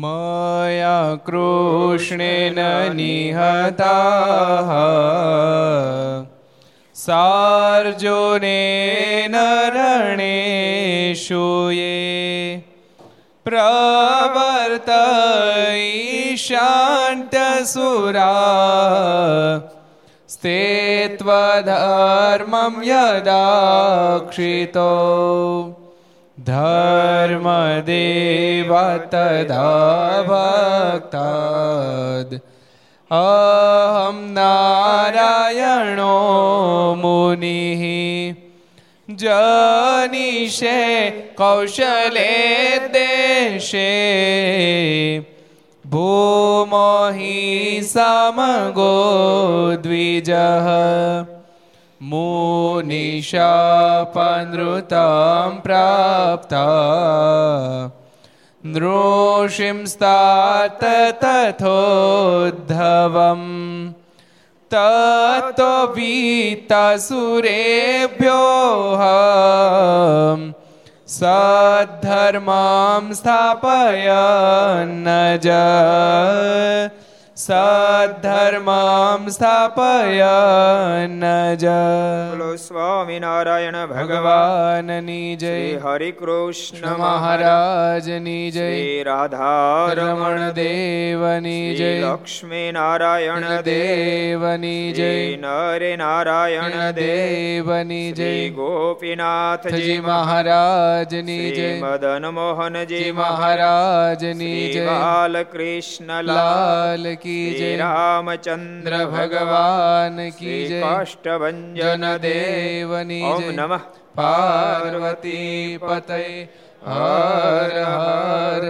मया कृष्णेन निहताः सार्जुनेन रणेषुये प्रवर्त ईशान्तसुरा स्ते त्वधर्मं यदाक्षितो धर्मदेवा तदा भक्ताद् अहं नारायणो मुनिः जनिषे कौशले देशे भूमहि सामगो द्विजः मुनिशापनृतां प्राप्ता नृषिंस्तात तथोद्धवम् ततो वीतसुरेभ्योः सद्धर्मां स्थापयन्नज सद्धर्मां स्थापयन्नज। बोलो स्वामीनारायण भगवान नी जय। हरि कृष्ण महाराज नी जय। राधारमण देवनी जय। लक्ष्मी नारायण देवनी जय। नरे नारायण देवनी जय। गोपीनाथ जी महाराज नी जय। मदन मोहन जी महाराज नी जय। बालकृष्ण लाल की जय। रामचंद्र भगवान की जय। काष्ठभंजन देवनी जय। ओम नमः पार्वती पतये हर हर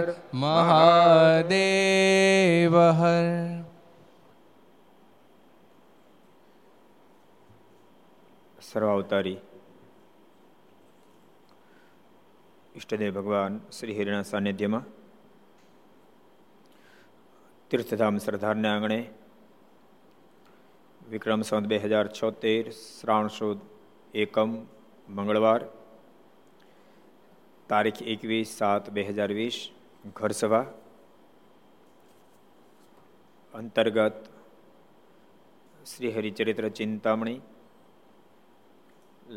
महादेव हर। सर्वावतारी इष्टदेव भगवान श्री हरिना सानिध्य में तीर्थधाम सरदारने आंगणे विक्रम संवत 2076 श्रावण सुद एकम मंगलवार तारीख 21/7/2020 घरसभा अंतर्गत श्री हरिचरित्र चिंतामणी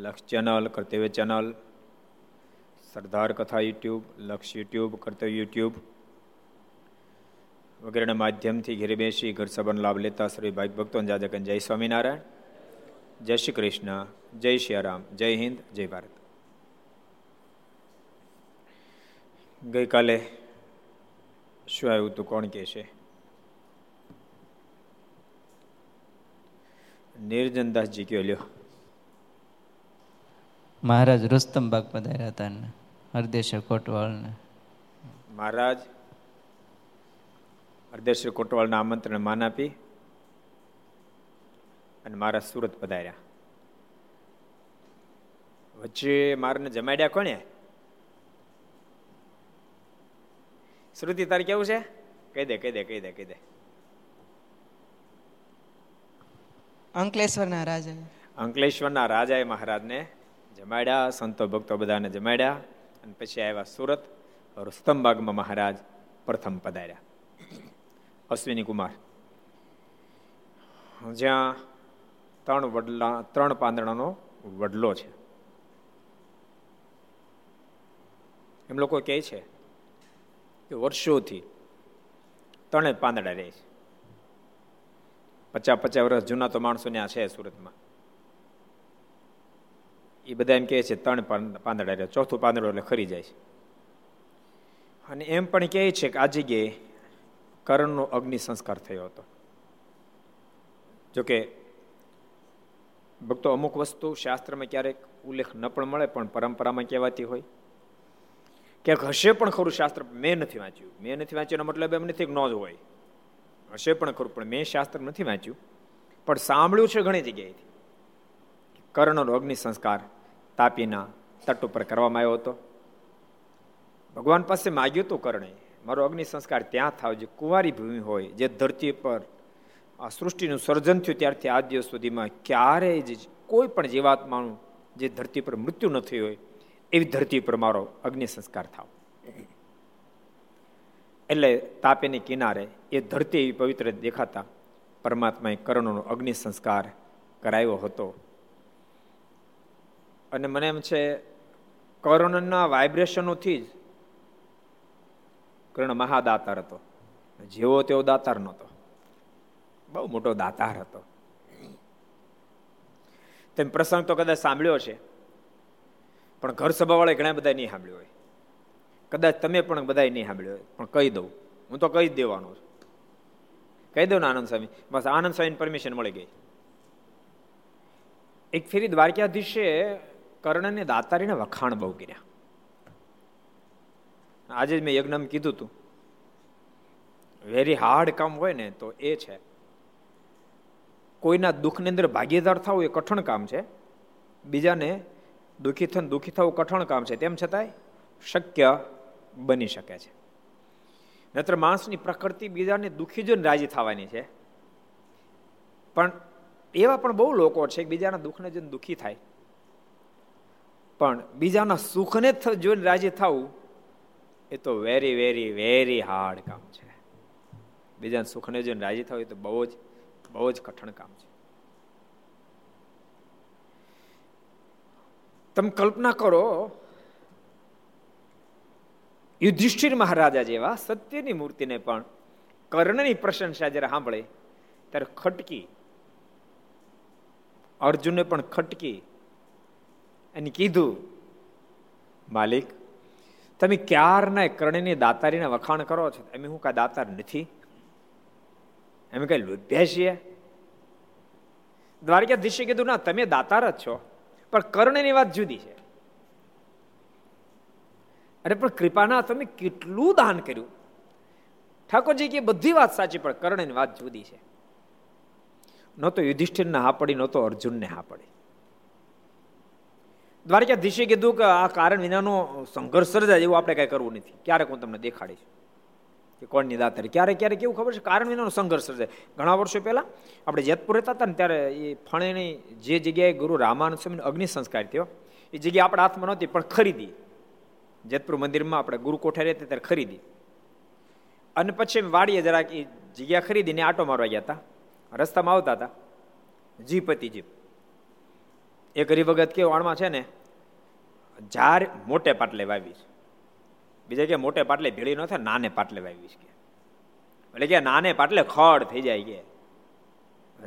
लक्ष्य चैनल कर्तव्य चैनल सरदार कथा यूट्यूब लक्ष्य यूट्यूब कर्तव्य यूट्यूब वगैरह माध्यम थी घेरे बेसी घर सबन लाभ लेता श्री भाई भक्तों जाजकन जय स्वामीनारायण जय श्री कृष्ण जय श्री राम जय हिंद जय भारत। गई काले શું આવ્યું તો કોણ કહે છે? નિરંજનદાસજી કયો લ્યો મહારાજ રુસ્તમ બાગ પધાર્યા હતા ને હરદેશા કોટવાળને મહારાજ હરદેશ્વર કોટવાલના આમંત્રણ માન આપી અને મારા સુરત પધાર્યા। વચ્ચે મારને જમાડ્યા કોને? શ્રુતિ તારે કેવું છે? કહી દે અંકલેશ્વરના રાજા મહારાજને જમાડ્યા, સંતો ભક્તો બધાને જમાડ્યા અને પછી આવ્યા સુરત રુસ્તમબાગમાં મહારાજ પ્રથમ પધાર્યા અશ્વિની કુમાર, જ્યાં ત્રણ પાંદડાનો વડલો છે। એમ લોકો કહે છે કે વર્ષોથી ત્રણે પાંદડા રહે છે। 50 વર્ષ જૂના તો માણસો ત્યાં છે સુરતમાં, એ બધા એમ કહે છે ત્રણ પાંદડા રહે, ચોથું પાંદડો એટલે ખરી જાય છે। અને એમ પણ કહે છે કે આ જગ્યાએ કરણનો અગ્નિ સંસ્કાર થયો હતો। જોકે ભક્તો અમુક વસ્તુ શાસ્ત્રમાં ક્યારેક ઉલ્લેખ ન પણ મળે પણ પરંપરામાં કહેવાતી હોય, ક્યાંક હશે પણ ખરું। શાસ્ત્ર મેં નથી વાંચ્યું એનો મતલબ એમ નથી ન જ હોય, હશે પણ ખરું, પણ મેં શાસ્ત્ર નથી વાંચ્યું પણ સાંભળ્યું છે ઘણી જગ્યાએથી કરણનો અગ્નિ સંસ્કાર તાપીના તટ ઉપર કરવામાં આવ્યો હતો। ભગવાન પાસે માગ્યું હતું કરણે, મારો અગ્નિ સંસ્કાર ત્યાં થાવ જે કુંવારી ભૂમિ હોય, જે ધરતી પર આ સૃષ્ટિનું સર્જન થયું ત્યારથી આ દિવસ સુધીમાં ક્યારેય જ કોઈ પણ જીવાત્માનું જે ધરતી પર મૃત્યુ ન થયું હોય એવી ધરતી પર મારો અગ્નિ સંસ્કાર થાવ। એટલે તાપીની કિનારે એ ધરતી એવી પવિત્ર દેખાતા પરમાત્માએ કર્ણનો અગ્નિ સંસ્કાર કરાવ્યો હતો. અને મને એમ છે કર્ણના વાઇબ્રેશનોથી જ કર્ણ મહાદાતાર હતો, જેવો તેવો દાતાર નહોતો, બહુ મોટો દાતાર હતો. તેમ પ્રસંગ તો કદાચ સાંભળ્યો છે, પણ ઘર સભાવાળા ઘણા બધા નહીં સાંભળ્યો હોય, કદાચ તમે પણ બધાએ નહીં સાંભળ્યો હોય, પણ કહી દઉં, હું તો કહી જ દેવાનો છું. કહી દઉં ને આનંદ સ્વામી, બસ આનંદ સ્વામીને પરમિશન મળી ગઈ. એક ફેરી દ્વારકાધીશે કર્ણને દાતારીને વખાણ બહુ કર્યા. આજે જ મેં યજ્ઞમાં કીધું હતું, વેરી હાર્ડ કામ હોય ને તો એ છે. કોઈના દુઃખની અંદર ભાગીદાર થવું એ કઠણ કામ છે, બીજાને દુઃખી થવું કઠણ કામ છે, તેમ છતાંય શક્ય બની શકે છે. નહીતર માણસની પ્રકૃતિ બીજાને દુઃખી જોઈને રાજી થવાની છે, પણ એવા પણ બહુ લોકો છે બીજાના દુઃખને જોઈને દુઃખી થાય, પણ બીજાના સુખને જોઈને રાજી થવું એ તો વેરી વેરી વેરી હાર્ડ કામ છે. બીજાના સુખને જોઈને રાજી થવું એ તો બહુ જ કઠણ કામ છે. તમે કલ્પના કરો, યુધિષ્ઠિર મહારાજા જેવા સત્યની મૂર્તિને પણ કર્ણની પ્રશંસા જ્યારે સાંભળે ત્યારે ખટકી, અર્જુને પણ ખટકી અને કીધું, માલિક તમે ક્યારના કર્ણની દાતારીને વખાણ કરો છો, અમે હું કાંઈ દાતાર નથી, અમે કઈ લુભ્યા છીએ? દ્વારકાધીશે કીધું, ના તમે દાતાર જ છો, પણ કર્ણની વાત જુદી છે. અરે પણ કૃપાના તમે કેટલું દાન કર્યું, ઠાકોરજી કે બધી વાત સાચી, પણ કર્ણની વાત જુદી છે. ન તો યુધિષ્ઠિરને હા પડી, ન તો અર્જુનને હા પડી. દ્વારકાધીશે કીધું કે આ કારણ વિનાનો સંઘર્ષ સર્જાય એવું આપણે કાંઈ કરવું નથી. ક્યારેક હું તમને દેખાડીશ કે કોણની દાતારી. ક્યારેક ક્યારેક એવું ખબર છે, કારણ વિનાનો સંઘર્ષ સર્જાય. ઘણા વર્ષો પહેલાં આપણે જેતપુર રહેતા હતા ને, ત્યારે એ ફણેની જે જગ્યાએ ગુરુ રામાનંદ સ્વામીનો અગ્નિ સંસ્કાર થયો, એ જગ્યા આપણા હાથમાં નહોતી, પણ ખરીદી. જેતપુર મંદિરમાં આપણે ગુરુ કોઠે રહેતા ત્યારે ખરીદી, અને પછી વાડીએ જરાક એ જગ્યા ખરીદીને આંટો મારવા ગયા હતા. રસ્તામાં આવતા હતા જીપતી જીપ, એ ઘરી વખત કે વાણમાં છે ને જાર મોટે પાટલે વાવી છે, બીજા કે મોટે પાટલે ભેળી ન થાય, નાને પાટલે વાવી છે. એટલે કે નાને પાટલે ખડ થઈ જાય, કે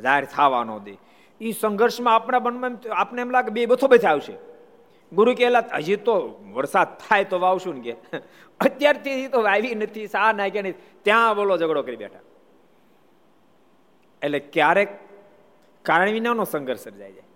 જાર થવા ન દે. એ સંઘર્ષમાં આપણા મનમાં આપને એમ લાગે બે બથો બથા આવશે. ગુરુ કહેલા હજી તો વરસાદ થાય તો વાવશું ને, કે અત્યારથી તો વાવી નથી, સા નાખ્યા નથી, ત્યાં બોલો ઝઘડો કરી બેઠા. એટલે ક્યારેક કારણ વિનાનો સંઘર્ષ સર્જાઈ જાય.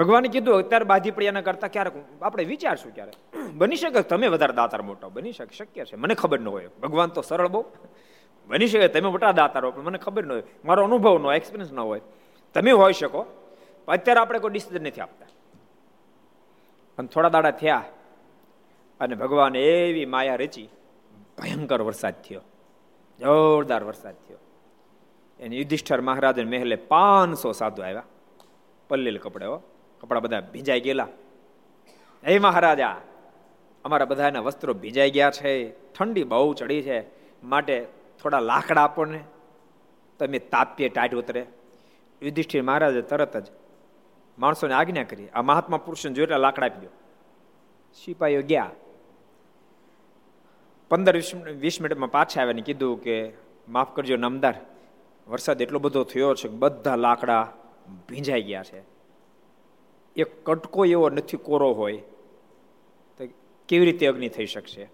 ભગવાને કીધું અત્યારે બાજી પડ્યાના કરતા ક્યારેક આપણે વિચારશું, ક્યારેક બની શકે તમે વધારે દાતાર મોટા, બની શકે શક્ય છે, મને ખબર ન હોય. ભગવાન તો સરળ બહુ, બની શકે તમે મોટા દાતાર હો, પણ મને ખબર ન હોય, મારો અનુભવ ન હોય, એક્સપિરિયન્સ ન હોય, તમે હોઈ શકો. અત્યારે આપણે કોઈ ડિસિઝન નથી આપતા. અને થોડા દાડા થયા અને ભગવાન એવી માયા રચી, ભયંકર વરસાદ થયો, જોરદાર વરસાદ થયો. એને યુધિષ્ઠિર મહારાજને મહેલે 500 સાધુ આવ્યા, પલ્લેલ કપડાં બધા ભીંજાઈ ગયેલા. હે મહારાજા, અમારા બધાના વસ્ત્રો ભીંજાઈ ગયા છે, ઠંડી બહુ ચડી છે, માટે થોડા લાકડા આપો ને, તમે તાપીએ ટાઢ ઉતરે. યુધિષ્ઠિર મહારાજે તરત જ માણસોને આજ્ઞા કરી, આ મહાત્મા પુરુષને જો એટલા લાકડા આપી દો. સિપાહીઓ ગયા, 15-20 મિનિટમાં પાછા આવ્યા ને કીધું કે માફ કરજો નામદાર, વરસાદ એટલો બધો થયો છે કે બધા લાકડા ભીંજાઈ ગયા છે, એક કટકો એવો નથી કોરો હોય તો કેવી રીતે અગ્નિ થઈ શકશે?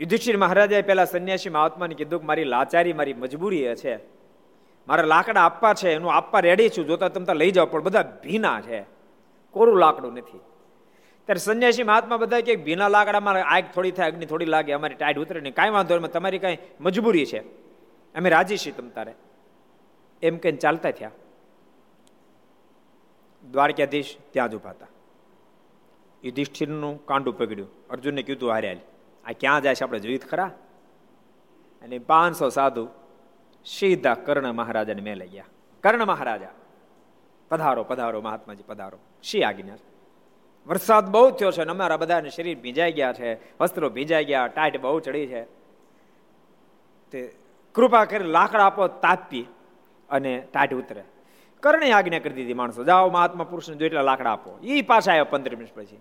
યુધિષ્ઠિર મહારાજાએ પેલા સંન્યાસી મહાત્માને કીધું કે મારી લાચારી, મારી મજબૂરી છે, મારા લાકડા આપવા છે, એનું આપવા રેડી છું, જોતા તમતા લઈ જાઓ, પણ બધા ભીના છે, કોરું લાકડું નથી. ત્યારે સંન્યાસી મહાત્મા બધા કે ભીના લાકડામાં આગ થોડી થાય, અગ્નિ થોડી લાગે, અમારી ટાઈટ ઉતરે નહીં, કાંઈ વાંધો નહીં, તમારી કાંઈ મજબૂરી છે, અમે રાજી છીએ તમ તારે, એમ કહીને ચાલતા થયા. દ્વારકાધીશ ત્યાં જ ઉભા હતા. યુધિષ્ઠિરનું કાંડું પકડ્યું, અર્જુનને કીધું હારે હાલ, આ ક્યાં જાય છે આપણે જોઈ ખરા. અને 500 સાધુ સીધા કર્ણ મહારાજાને મેં લઈ ગયા. કર્ણ મહારાજા પધારો પધારો મહાત્માજી પધારો, શી આજ્ઞા? વરસાદ બહુ થયો છે અને અમારા બધાને શરીર ભીંજાઈ ગયા છે, વસ્ત્રો ભીંજાઈ ગયા, ટાઢ બહુ ચડી છે, તે કૃપા કરી લાકડા આપો તાપી અને ટાઢ ઉતરે. કરણે આજ્ઞા કરી દીધી, માણસો જાઓ મહાત્મા પુરુષને જો એટલા લાકડા આપો. એ પાછા આવ્યો 15 મિનિટ પછી,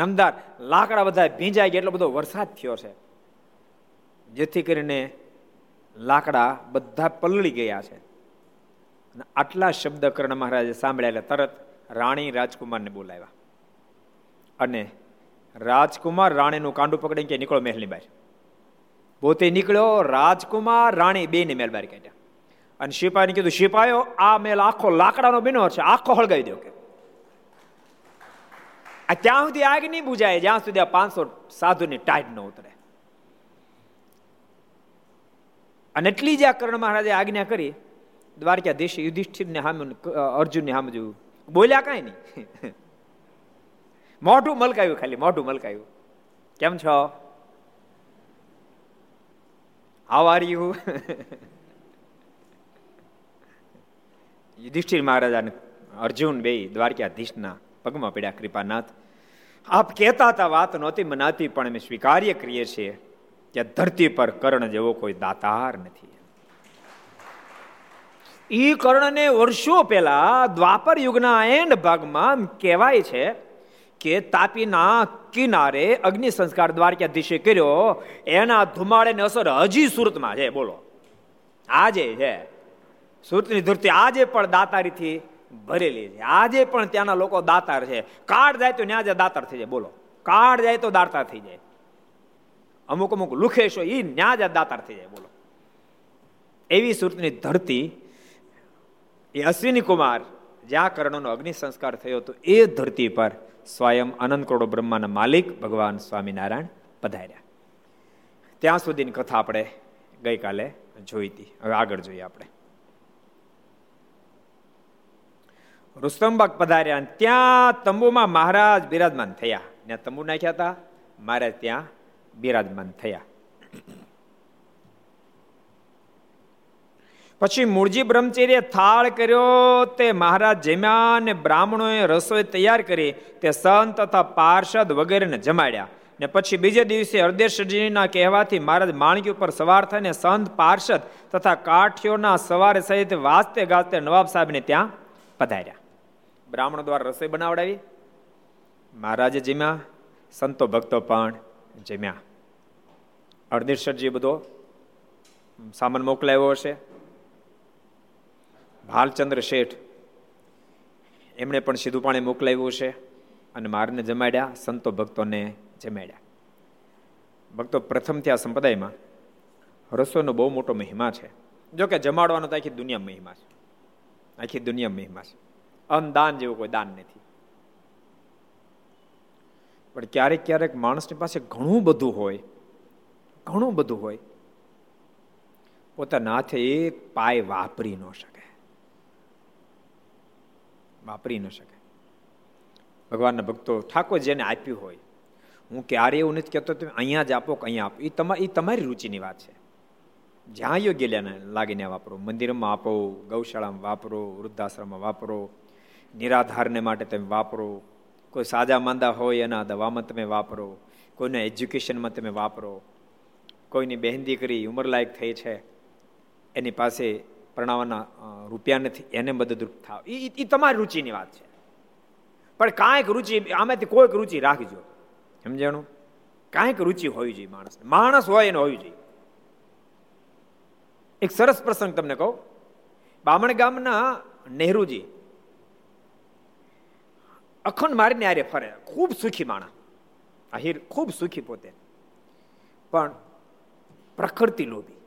નમદાર લાકડા બધા ભીંજાઈ ગયા, એટલો બધો વરસાદ થયો છે જેથી કરીને લાકડા બધા પલળી ગયા છે. આટલા શબ્દ કર્ણ મહારાજે સાંભળ્યા એટલે તરત રાણી રાજકુમારને બોલાવ્યા અને રાજકુમાર રાણીનું કાંડું પકડીને કે નીકળો મહેલની બહાર. પોતે નીકળ્યો, રાજકુમાર રાણી બેને મહેલ બહાર કાઢ્યા અને શિપાઈને કીધું, શિપાયો આ મહેલ આખો લાકડાનો બન્યો છે, આખો હળગાવી દો. કે આ ત્યાં સુધી આગ નહીં બુજાય જ્યાં સુધી આ 500 સાધુની ટાઈટ ન ઉતરે. અને એટલી જ આ કર્ણ મહારાજે આજ્ઞા કરી. દ્વારકાધીશ યુધિષ્ઠિરને સામે અર્જુનને સામે જોયું, બોલ્યા કાંઈ નહીં, મોઢું મલકાયું, ખાલી મોઢું મલકાયું, કેમ છો, હાઉ આર યુ. યુધિષ્ઠિર મહારાજાને અર્જુન બે દ્વારકાધીશના પગમાં પડ્યા, કૃપાનાથ આપ કહેતા હતા વાત નહોતી મનાતી, પણ અમે સ્વીકાર્ય કરીએ છીએ કે ધરતી પર કર્ણ જેવો કોઈ દાતાર નથી. ઈ કર્ણને વર્ષો પહેલા દ્વાપર યુગના એન્ડ ભાગમાં કહેવાય છે કે તાપીના કિનારે અગ્નિ સંસ્કાર દ્વારકાધીશે કર્યો, એના ધુમાડેની અસર હજી સુરતમાં છે. બોલો, આજે છે સુરતની ધરતી આજે પણ દાતારીથી ભરેલી છે, આજે પણ ત્યાંના લોકો દાતાર છે. કાળ જાય તો ન્યા જ દાતાર થઈ જાય. બોલો, કાળ જાય તો દાતાર થઈ જાય, અમુક અમુક લુખેશો એ ન્યા જ દાતાર થઈ જાય. બોલો, એવી સુરતની ધરતી, એ અશ્વિની કુમાર જ્યાં કર્ણનો અગ્નિ સંસ્કાર થયો હતો એ ધરતી પર સ્વયં અનંત કરોડો બ્રહ્માના માલિક ભગવાન સ્વામિનારાયણ પધાર્યા. ત્યાં સુધીની કથા આપણે ગઈકાલે જોઈ હતી, હવે આગળ જોઈએ આપણે. રુસ્તમબાગ પધાર્યા, ત્યાં તંબુમાં મહારાજ બિરાજમાન થયા. ત્યાં તંબુ નાખ્યા હતા, મહારાજ ત્યાં બિરાજમાન થયા. પછી મૂળજી બ્રહ્મચર્ય થાળ કર્યો, તે મહારાજ જમ્યા ને બ્રાહ્મણોએ રસોઈ તૈયાર કરી, તે સંત તથા પાર્ષદ વગેરેને જમાડ્યા. ને પછી બીજે દિવસે હરદેશજીના કહેવાથી મહારાજ માણકી ઉપર સવાર થઈને સંત પાર્ષદ તથા કાઠીઓના સવારે સહિત વાજતે ગાજતે નવાબ સાહેબને ત્યાં પધાર્યા. બ્રાહ્મણો દ્વારા રસોઈ બનાવડાવી, મહારાજે જમ્યા, સંતો ભક્તો પણ જમ્યા. હરદેશજી બધો સામાન મોકલાવ્યો હશે. ભાલચંદ્ર શેઠ એમણે પણ સીધું પાણી મોકલાવ્યું છે અને મારને જમાડ્યા, સંતો ભક્તોને જમાડ્યા. ભક્તો પ્રથમથી આ સંપ્રદાયમાં રસોઈનો બહુ મોટો મહિમા છે. જોકે જમાડવાનો તો આખી દુનિયામાં મહિમા છે, આખી દુનિયામાં મહિમા છે. અન્નદાન જેવું કોઈ દાન નથી. પણ ક્યારેક ક્યારેક માણસની પાસે ઘણું બધું હોય, ઘણું બધું હોય, પોતાના હાથે એક પાય વાપરી ન શકે, વાપરી ન શકે. ભગવાનના ભક્તો ઠાકોર જેને આપ્યું હોય, હું ક્યારે એવું નથી કહેતો તમે અહીંયા જ આપો કે અહીંયા આપો, એ તમારી રુચિની વાત છે. જ્યાં યોગ્ય લાગીને વાપરો, મંદિરમાં આપો, ગૌશાળામાં વાપરો, વૃદ્ધાશ્રમમાં વાપરો, નિરાધારને માટે તમે વાપરો, કોઈ સાજા માંદા હોય એના દવામાં તમે વાપરો, કોઈને એજ્યુકેશનમાં તમે વાપરો, કોઈની બહેન દીકરી ઉંમરલાયક થઈ છે એની પાસે પરણાવવાના રૂપિયા નથી, એને મદદરૂપ થાવ, એ તમારી રુચિની વાત છે. પણ કાંઈક રુચિ આમાંથી કોઈક રુચિ રાખજો, સમજાણું? કાંઈક રુચિ હોવી જોઈએ માણસને, માણસ હોય એને હોવી જોઈએ. એક સરસ પ્રસંગ તમને કહું. બામણ ગામના નહેરુજી અખંડ મારીને આરે ફરે, ખૂબ સુખી માણસ, આહીર ખૂબ સુખી પોતે, પણ પ્રકૃતિ લોભી,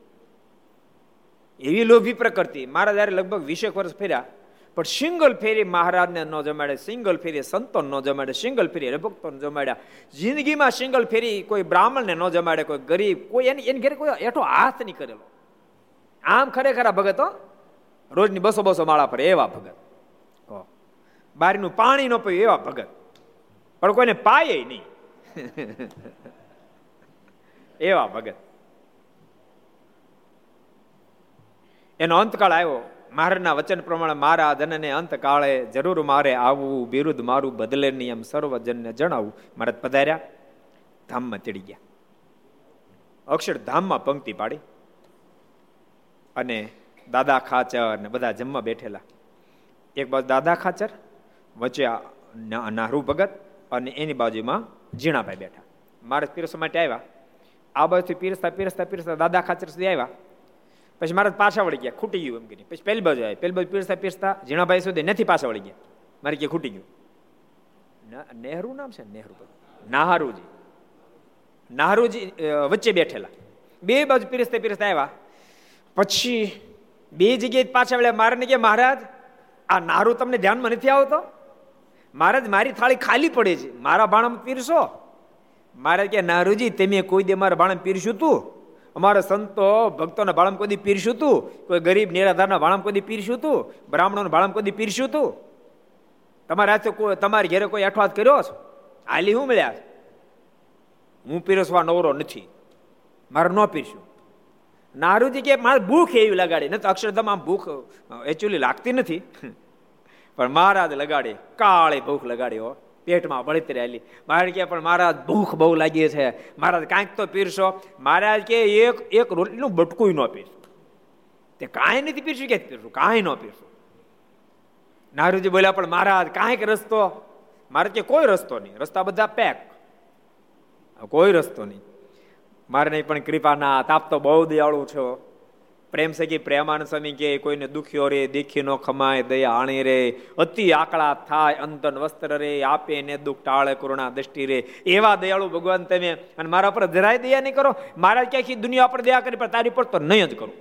એવી લોભી પ્રકૃતિ. મહારાજ આરે લગભગ 20 વર્ષ ફેર્યા, પણ સિંગલ ફેરી મહારાજને ન જમાડ્યા, સિંગલ ફેરી સંતોને ન જમાડ્યા, સિંગલ ફેરી હરિભક્તોને જમાડ્યા. જિંદગીમાં સિંગલ ફેરી કોઈ બ્રાહ્મણને ન જમાડે, કોઈ ગરીબ, કોઈ એની ઘરે કોઈ એઠો હાથ નહીં કરેલો. આમ ખરેખર ભગતો રોજની 200-200 માળા ફરે એવા ભગત, બારીનું પાણી ન પીવું એવા ભગત, પણ કોઈને પાય નહીં એવા ભગત. એનો અંતકાળ આવ્યો. મારના વચન પ્રમાણે મારા જનને અંત કાળે જરૂર મારે આવવું, બિરુદ મારું બદલે નહીં એમ સર્વજનને જણાવું. મહારાજ પધાર્યા, ધામમાં ચડી ગયા, અક્ષરધામમાં પંક્તિ પાડી અને દાદા ખાચર ને બધા જમવા બેઠેલા. એક બાજુ દાદા ખાચર, વચ્ચે નાહરુ ભગત અને એની બાજુમાં ઝીણાભાઈ બેઠા. મહારાજ પીરસવા માટે આવ્યા, આ બાજુથી પીરસતા પીરસતા પીરસતા દાદા ખાચર સુધી આવ્યા. પછી મહારાજ પાછા વળી ગયા, ખૂટી ગયું એમ કે. પછી પહેલી બાજુ આવે, પહેલી બાજુ પીરસતા પીરસતા ઝીણાભાઈ સુધી નથી, પાછા વળી ગયા, મારી કે ખૂટી ગયું. નેહરુ નામ છે, નેહરુ નાહરુજી, નાહરુજી વચ્ચે બેઠેલા. બે બાજુ પીરસતા પીરસતા આવ્યા, પછી બે જગ્યાએ પાછા વળ્યા. મારાને કે મહારાજ, આ નાહરુ તમને ધ્યાનમાં નથી આવતો? મહારાજ, મારી થાળી ખાલી પડે છે, મારા ભાણામાં પીરસો. મહારાજ કે નાહરુજી, તમે કોઈ દે મારા ભાણામાં પીરસ્યું તું? અમારા સંતો ભક્તોના ભાળામાં કોઈ દી પીરસ્યું હતું? કોઈ ગરીબ નિરાધારના ભાળામાં કોઈ દી પીરસ્યું હતું? બ્રાહ્મણોના ભાળામાં કોઈ દી પીરસ્યું હતું? તમારા તમારી ઘેરે કોઈ અઠવાત કર્યો છો? હાલી હું મળ્યા, હું પીરસવા નવરો નથી, મારે ન પીરસ્યું. નાહરુજી કે મારે ભૂખ એવી લગાડી, ન તો અક્ષરધામ આમ ભૂખ એકચ્યુઅલી લાગતી નથી, પણ મહારાજ લગાડી, કાળે ભૂખ લગાડી હો, પેટમાં બળતરી આલી. મહારાજ કે પણ મહારાજ ભૂખ બહુ લાગી છે, મહારાજ કાંઈક તો પીરશો. મહારાજ કે એક રોટલીનું બટકું ન પીરશું, તે કાંઈ નથી પીરશું, ક્યાંથી પીરશું, કાંઈ ન પીરશું. નાહરુજી બોલ્યા પણ મહારાજ કાંઈક રસ્તો. મહારાજ કે કોઈ રસ્તો નહીં, રસ્તા બધા પેક, કોઈ રસ્તો નહીં. મારે પણ કૃપાનાથ, આપ તો બહુ દયાળુ છો. પ્રેમ સખી પ્રેમાનંદ સ્વામી કે કોઈને દુખ્યો રે દેખી નો ખમાય, દયા આણી રે અતિ આકળા થાય, અંતન વસ્ત્ર રે આપે ને દુઃખ ટાળે, કરુણા દ્રષ્ટિ રે. એવા દયાળુ ભગવાન તમે, અને મારા પર જરાય દયા નહીં કરો. મારા ક્યાંથી દુનિયા પર દયા કરી, પણ તારી પર તો નહીં જ કરું.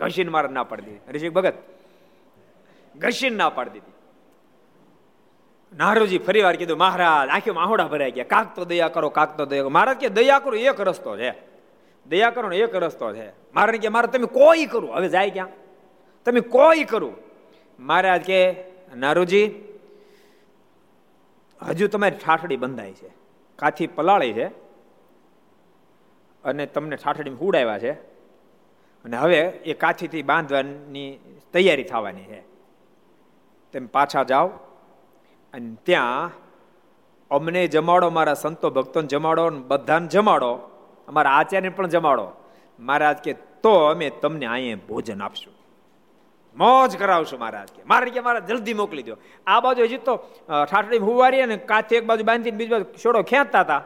ઘસીને મારા ના પાડી દીધી, ઋષિક ભગત ઘસીને ના પાડી દીધી. નાહરુજી ફરી વાર કીધું મહારાજ, આખી માહોડા ભરાઈ ગયા, કાક તો દયા કરો, કાક તો દયા કરો. મહારાજ કે દયા કરો એક રસ્તો છે, દયા કરો ને એક રસ્તો છે. મારે કે મારે તમે કોઈ કરો, હવે જાય ક્યાં તમે કોઈ કરો? મહારાજ કે નાહરુજી, હજુ તમારી ઠાઠડી બંધાય છે, કાથી પલાળી છે અને તમને ઠાઠડીમાં ઉડાવ્યા છે, અને હવે એ કાથીથી બાંધવાની તૈયારી થવાની છે. તમે પાછા જાઓ અને ત્યાં અમને જમાડો, મારા સંતો ભક્તોને જમાડો, બધાને જમાડો, અમારા આચાર્યને પણ જમાડો. મહારાજ કે તો અમે તમને અહીંયા ભોજન આપશું, મોજ કરાવશું. મહારાજ કે મારે કે મારા જલ્દી મોકલી દો. આ બાજુ હજી તો ઠાઠડી હુવારી અને કાંથી એક બાજુ બાંધીને બીજી બાજુ છોડો ખેંચતા હતા.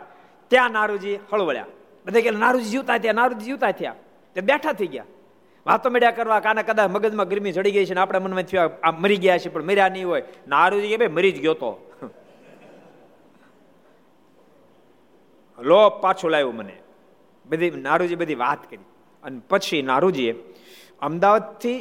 ત્યાં નાહરુજી હળવળ્યા, બધા કે નાહરુજી જીવતા થયા, નાહરુજી જીવતા થયા. તે બેઠા થઈ ગયા, વાતો મળ્યા કરવા. કાના કદાચ મગજમાં ગરમી ચડી ગઈ છે ને આપણા મનમાં થયું આ મરી ગયા છે, પણ મર્યા નહીં હોય. નાહરુજી કે ભાઈ મરી જ ગયો તો, લોભ પાછું લાવ્યું મને. બધી નાહરુજી બધી વાત કરી અને પછી નાહરુજીએ અમદાવાદથી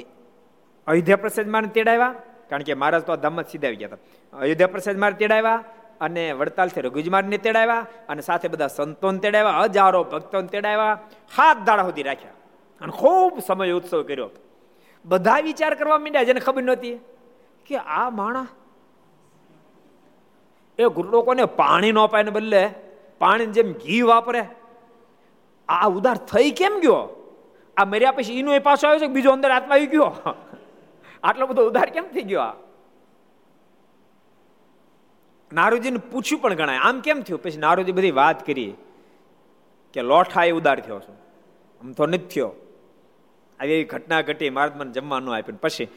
અયોધ્યા પ્રસાદ મારે તેડાવ્યા, કારણ કે મહારાજ તો આ ધામમાં સીધા આવી ગયા હતા. અયોધ્યા પ્રસાદ મારે તેડાવ્યા અને વડતાલથી રઘુજી મારને તેડાવ્યા અને સાથે બધા સંતોને તેડાવ્યા, હજારો ભક્તોને તેડાવ્યા. 7 દાડા સુધી રાખ્યા અને ખૂબ સમય ઉત્સવ કર્યો. બધા વિચાર કરવા માંડ્યા, જેને ખબર નહોતી કે આ માણસ એ લોકોને પાણી ન અપાય ને બદલે પાણીને જેમ ઘી વાપરે, આ ઉધાર થઈ કેમ ગયો? આ મર્યા પછી એનો એ પાછો આવ્યો છે, બીજો અંદર આત્મા આવી ગયો, આટલો બધો ઉધાર કેમ થઈ ગયો? આ નાહરુજીને પૂછ્યું પણ ગણાય, આમ કેમ થયું? પછી નાહરુજી બધી વાત કરી કે લોઠા એ ઉધાર થયો છું, આમ તો નથી થયો. આવી એવી ઘટના ઘટી, મહારાજ મને જમવા ન આપ્યું. પછી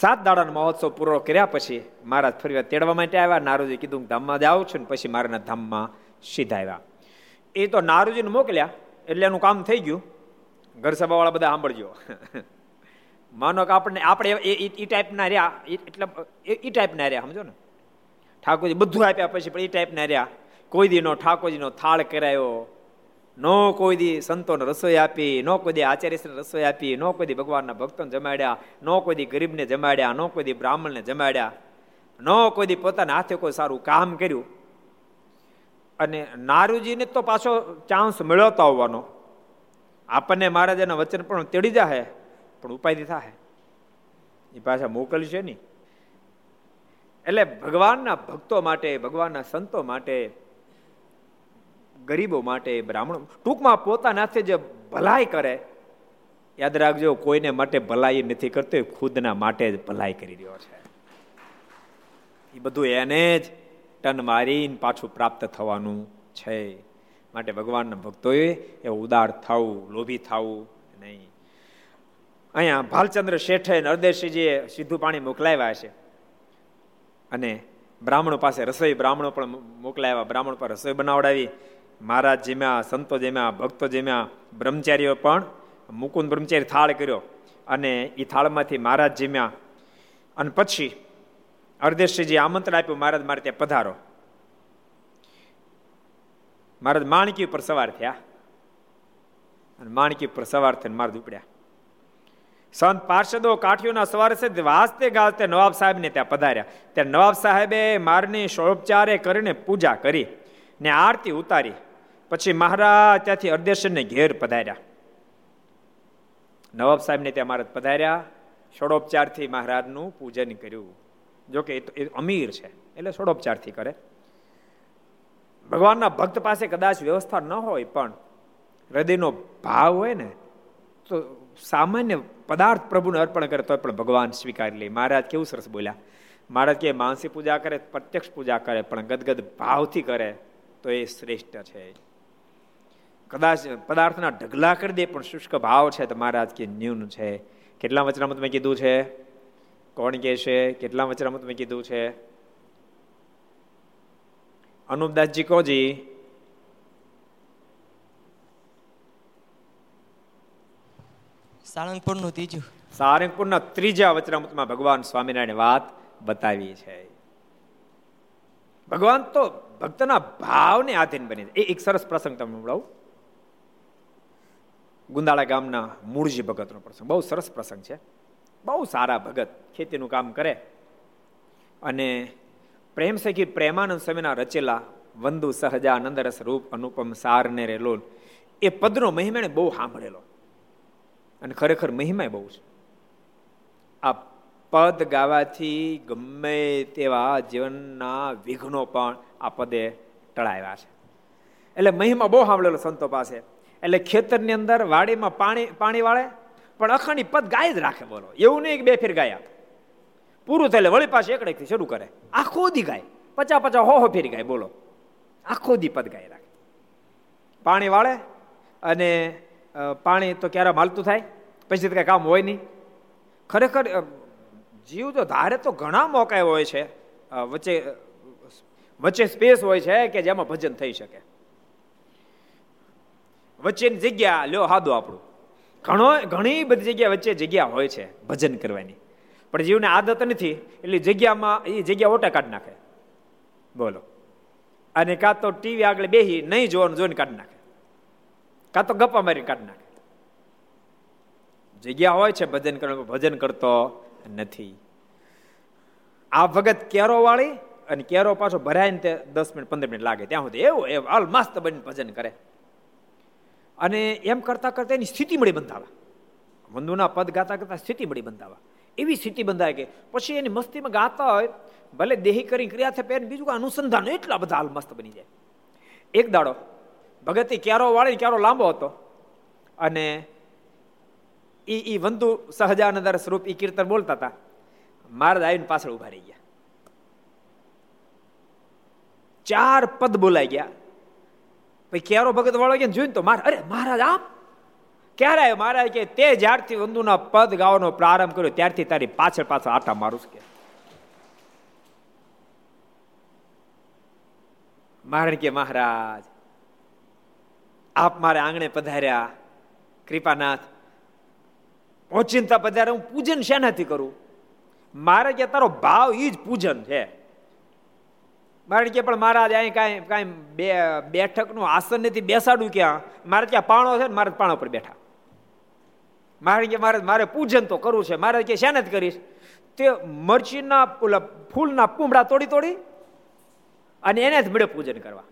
7 દાડાનો મહોત્સવ પૂરો કર્યા પછી મહારાજ ફરી વાર તેડવા માટે આવ્યા. નાહરુજી કીધું ધામમાં જાઉં છું ને પછી મારાના ધામમાં સીધા આવ્યા. એ તો નાહરુજીને મોકલ્યા એટલે એનું કામ થઈ ગયું. ઘરસભા વાળા બધા સાંભળજો, માનો કે આપણે એ ટાઈપના રહ્યા, એટલે એ ટાઈપના રહ્યા, સમજો ને. ઠાકોરજી બધું આપ્યા પછી પણ એ ટાઈપના રહ્યા. કોઈ દીનો ઠાકોરજીનો થાળ કરાયો, નો કોઈ દી સંતોને રસોઈ આપી, નો કોઈ દી આચાર્યશ્રીને રસોઈ આપી, નો કોઈ દી ભગવાનના ભક્તોને જમાડ્યા, નો કોઈ દી ગરીબને જમાડ્યા, નો કોઈ દી બ્રાહ્મણને જમાડ્યા, નો કોઈ દી પોતાના હાથે કોઈ સારું કામ કર્યું. અને નાહરુજીને તો પાછો ચાન્સ મળ્યો તો આવવાનો. આપણને મહારાજાના વચન પણ તેડી જાય, પણ ઉપાયથી થાય એ પાછા મોકલશે નહીં. એટલે ભગવાનના ભક્તો માટે, ભગવાનના સંતો માટે, ગરીબો માટે, બ્રાહ્મણો, ટૂંકમાં પોતાના હાથે જે ભલાઈ કરે યાદ રાખજો, કોઈને માટે ભલાઈ નથી કરતો, ખુદના માટે જ ભલાઈ કરી રહ્યો છે. એ બધું એને જ ટન મારીને પાછું પ્રાપ્ત થવાનું છે. માટે ભગવાનના ભક્તોએ એ ઉદાર થવું, લોભી થવું નહીં. અહીંયા ભાલચંદ્ર શેઠે નરદેશીજીએ સીધું પાણી મોકલાવ્યા છે અને બ્રાહ્મણો પાસે રસોઈ, બ્રાહ્મણો પણ મોકલાવ્યા, બ્રાહ્મણ પર રસોઈ બનાવડાવી. મહારાજ જીમ્યા, સંતો જીમ્યા, ભક્તો જીમ્યા, બ્રહ્મચારીઓ પણ. મુકુંદ બ્રહ્મચારી થાળ કર્યો અને એ થાળમાંથી મહારાજ જીમ્યા. અને પછી અરદેશજીએ આમંત્રણ આપ્યું, મહારાજ મારે ત્યાં પધારો. મહારાજ માણકી ઉપર સવાર થયા અને માણકી ઉપર સવાર થઈને મહારાજ ઉપડ્યા. સંત પાર્ષદો કાઠીઓના સવારે છે વાજતે ગાજતે નવાબ સાહેબને ત્યાં પધાર્યા. ત્યાં નવાબ સાહેબે મારની ષોડોપચારે કરીને પૂજા કરી ને આરતી ઉતારી. પછી મહારાજ ત્યાંથી અરદેશને ઘેર પધાર્યા. નવાબ સાહેબને ત્યાં મહારાજ પધાર્યા, ષોડોપચારથી મહારાજનું પૂજન કર્યું. જોકે એ અમીર છે એટલે ષોડોપચારથી કરે. ભગવાનના ભક્ત પાસે કદાચ વ્યવસ્થા ન હોય પણ હૃદયનો ભાવ હોય ને તો સામાન્ય પદાર્થ પ્રભુને અર્પણ કરે તો પણ ભગવાન સ્વીકારી લે. મહારાજ કેવું સરસ બોલ્યા. મહારાજ કે માનસી પૂજા કરે, પ્રત્યક્ષ પૂજા કરે, પણ ગદગદ ભાવથી કરે તો એ શ્રેષ્ઠ છે. કદાચ પદાર્થના ઢગલા કરી દે પણ શુષ્ક ભાવ છે તો મહારાજ કે ન્યૂન છે. કેટલા વચનામૃત મેં કીધું છે? કોણ કહે છે કેટલા વચનામૃત મેં કીધું છે? અનુપદાસજી કોજી? સાળંગપુરનું ત્રીજું. સાળંગપુરના ત્રીજા વચનામૃતમાં ભગવાન સ્વામિનારાયણ વાત બતાવી છે. ભગવાન તો ભક્તના ભાવને આધીન બની છે. એક સરસ પ્રસંગ તમને સંભળાવું. ગુંદાળા ગામના મૂળજી ભગતનો પ્રસંગ, બહુ સરસ પ્રસંગ છે. બહુ સારા ભગત, ખેતીનું કામ કરે અને પ્રેમ સખી પ્રેમાનંદ સ્વામીના રચેલા વંદુ સહજાનંદ રસ રૂપ અનુપમ સારને રેલો એ પદનો મહિમા એણે બહુ સાંભળેલો અને ખરેખર મહિમાય બહુ છે. આ પદ ગાવાથી ગમે તેવા જીવનના વિઘ્નો પણ આ પદે ટળાવ્યા છે. એટલે મહિમા બહુ સાંભળેલો સંતો પાસે. એટલે ખેતરની અંદર વાડીમાં પાણી વાળે પણ અખાણી પદ ગાય જ રાખે. બોલો, એવું નહીં કે બે ફેર ગાય પૂરું થયેલે વળી પાછું એકડેકથી શરૂ કરે. આખો દી ગાય, પચા પચા હો ફેર ગાય. બોલો, આખો દી પદ ગાય રાખે, પાણી વાળે. અને પાણી તો ક્યારે માલતું થાય, પછી તો કાંઈ કામ હોય નહીં. ખરેખર જીવ તો ધારે તો ઘણા મોકા હોય છે, વચ્ચે સ્પેસ હોય છે કે જેમાં ભજન થઈ શકે, વચ્ચેની જગ્યા લ્યો હાદો આપણું. ઘણી બધી જગ્યા વચ્ચે જગ્યા હોય છે ભજન કરવાની, પણ જીવને આદત નથી એટલે જગ્યામાં એ જગ્યા ઓટા કાઢી નાખે. બોલો, અને કાં તો ટીવી આગળ બેસી નહીં જોવાનું, જોઈને કાઢી નાખે, કાં તો ગપ્પા મારી કાઢી નાખે. જગ્યા હોય છે ભજન કરવા, ભજન કરતો નથી. આ વખત કેરો વાળી અને કેરો પાછો ભરાય ને 10 મિનિટ 15 મિનિટ લાગે ત્યાં સુધી એવું હાલ મસ્ત બનીને ભજન કરે. અને એમ કરતા કરતા એની સ્થિતિ મળી બંધાવા, વંદુના પદ ગાતા કરતા સ્થિતિ મળી બંધાવા, એવી સ્થિતિ બંધાય કે પછી એની મસ્તીમાં ગાતા હોય, ભલે દેહી કરી ક્રિયા થાય પણ બીજું અનુસંધાન, એટલા બધા હાલ મસ્ત બની જાય. એક દાડો ભગતે ક્યારો વાળી ક્યારો લાંબો હતો અને ઈ વંદુ સહજાનંદ સ્વરૂપ ઈ કીર્તન બોલતા હતા. મહારાજ આવીને પાછળ ઉભા રહી ગયા. 4 પદ બોલાઈ ગયા. પછી ક્યારો ભગત વાળો ગયા જોઈને તો અરે મહારાજ આપ ક્યારે આવ્યો? મહારાજ કે તે જ્યારથી વંદુના પદ ગાવાનો પ્રારંભ કર્યો ત્યારથી તારી પાછળ આટા મારું કે. મહારાજ કે મહારાજ આપ મારે આંગણે પધાર્યા, કૃપાનાથ ઓચિંતા પધાર્યા, હું પૂજન શેનાથી કરું? મારે કે તારો ભાવ ઈ જ પૂજન છે. મારે કે પણ મહારાજ અહીં કાંઈ બેઠકનું આસન નથી, બેસાડું ક્યાં? મારે ત્યાં પાણો છે ને મારે પાણો પર બેઠા. મારે કે મહારાજ મારે પૂજન તો કરવું છે. મારે કે શેનાથી કરીશ? તે મરચીના ફૂલના પૂમડા તોડી તોડી અને એને જ મળે પૂજન કરવા.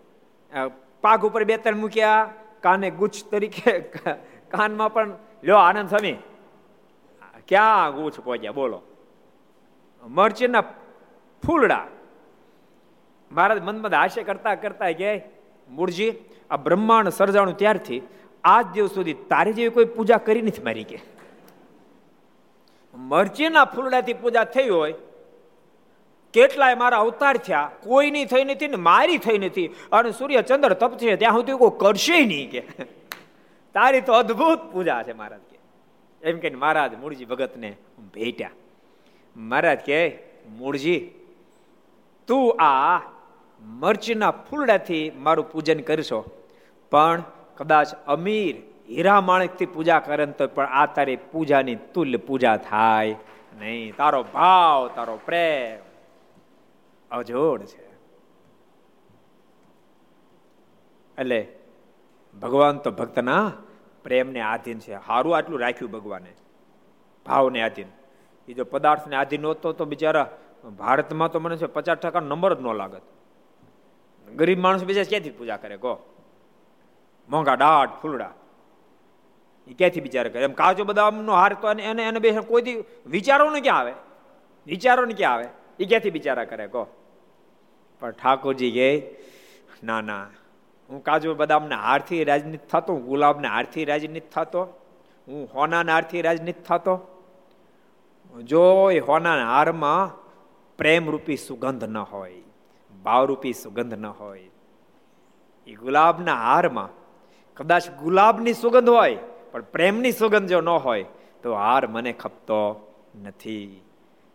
પાક ઉપર 2-3 મૂક્યા, કાને ગુચ્છ તરીકે કાનમાં પણ લ્યો. આનંદ સ્વામી ક્યાં ગુચ્છ પહોંચ્યા? બોલો, મરચીના ફૂલડા. મહારાજ મનમાં હાસ્ય કરતા કરતા કે મૂળજી આ બ્રહ્માંડ સર્જાણું ત્યારથી આજ દિવસ સુધી તારી જેવી કોઈ પૂજા કરી નથી મારી કે. મરચીના ફૂલડાથી પૂજા થઈ હોય, કેટલાય મારા અવતાર થયા, કોઈની થઈ નથી ને મારી થઈ નથી, અને સૂર્ય ચંદ્ર તપશે ત્યાં સુધી કોઈ કરશે નહીં કે તારી તો અદભુત પૂજા છે મહારાજ કે. એમ કે મહારાજ મૂળજી ભગતને ભેટ્યા. મહારાજ કે મૂળજી તું આ મરચીના ફૂલડાથી મારું પૂજન કરશો, પણ કદાચ અમીર હીરા માણેકથી પૂજા કરે તો પણ આ તારી પૂજાની તુલ્ય પૂજા થાય નહીં. તારો ભાવ, તારો પ્રેમ અજોડ છે. એટલે ભગવાન તો ભક્તના પ્રેમને આધીન છે. હારું આટલું રાખ્યું ભગવાને, ભાવને આધીન. એ જો પદાર્થને આધીન નહોતો તો બિચારા ભારતમાં તો મને 50% નંબર જ ન લાગત. ગરીબ માણસ બીજા ક્યાંથી પૂજા કરે કહો? મોંઘા દાટ ફૂલડા એ ક્યાંથી બિચારા કરે? એમ કાચો બદામનો હાર તો એને એને બે કોઈ વિચારોને ક્યાં આવે? વિચારોને ક્યાં આવે? એ ક્યાંથી બિચારા કરે કહો? પણ ઠાકોરજી કહે ના ના, હું કાજુ બદામના હારથી રાજી નથી થતો, હું ગુલાબના હારથી રાજી નથી થતો, હું હોનાના હારથી રાજી નથી થતો. જો એ હોનાના હારમાં પ્રેમરૂપી સુગંધ ન હોય, ભાવરૂપી સુગંધ ન હોય, એ ગુલાબના હારમાં કદાચ ગુલાબની સુગંધ હોય પણ પ્રેમની સુગંધ જો ન હોય તો હાર મને ખપતો નથી.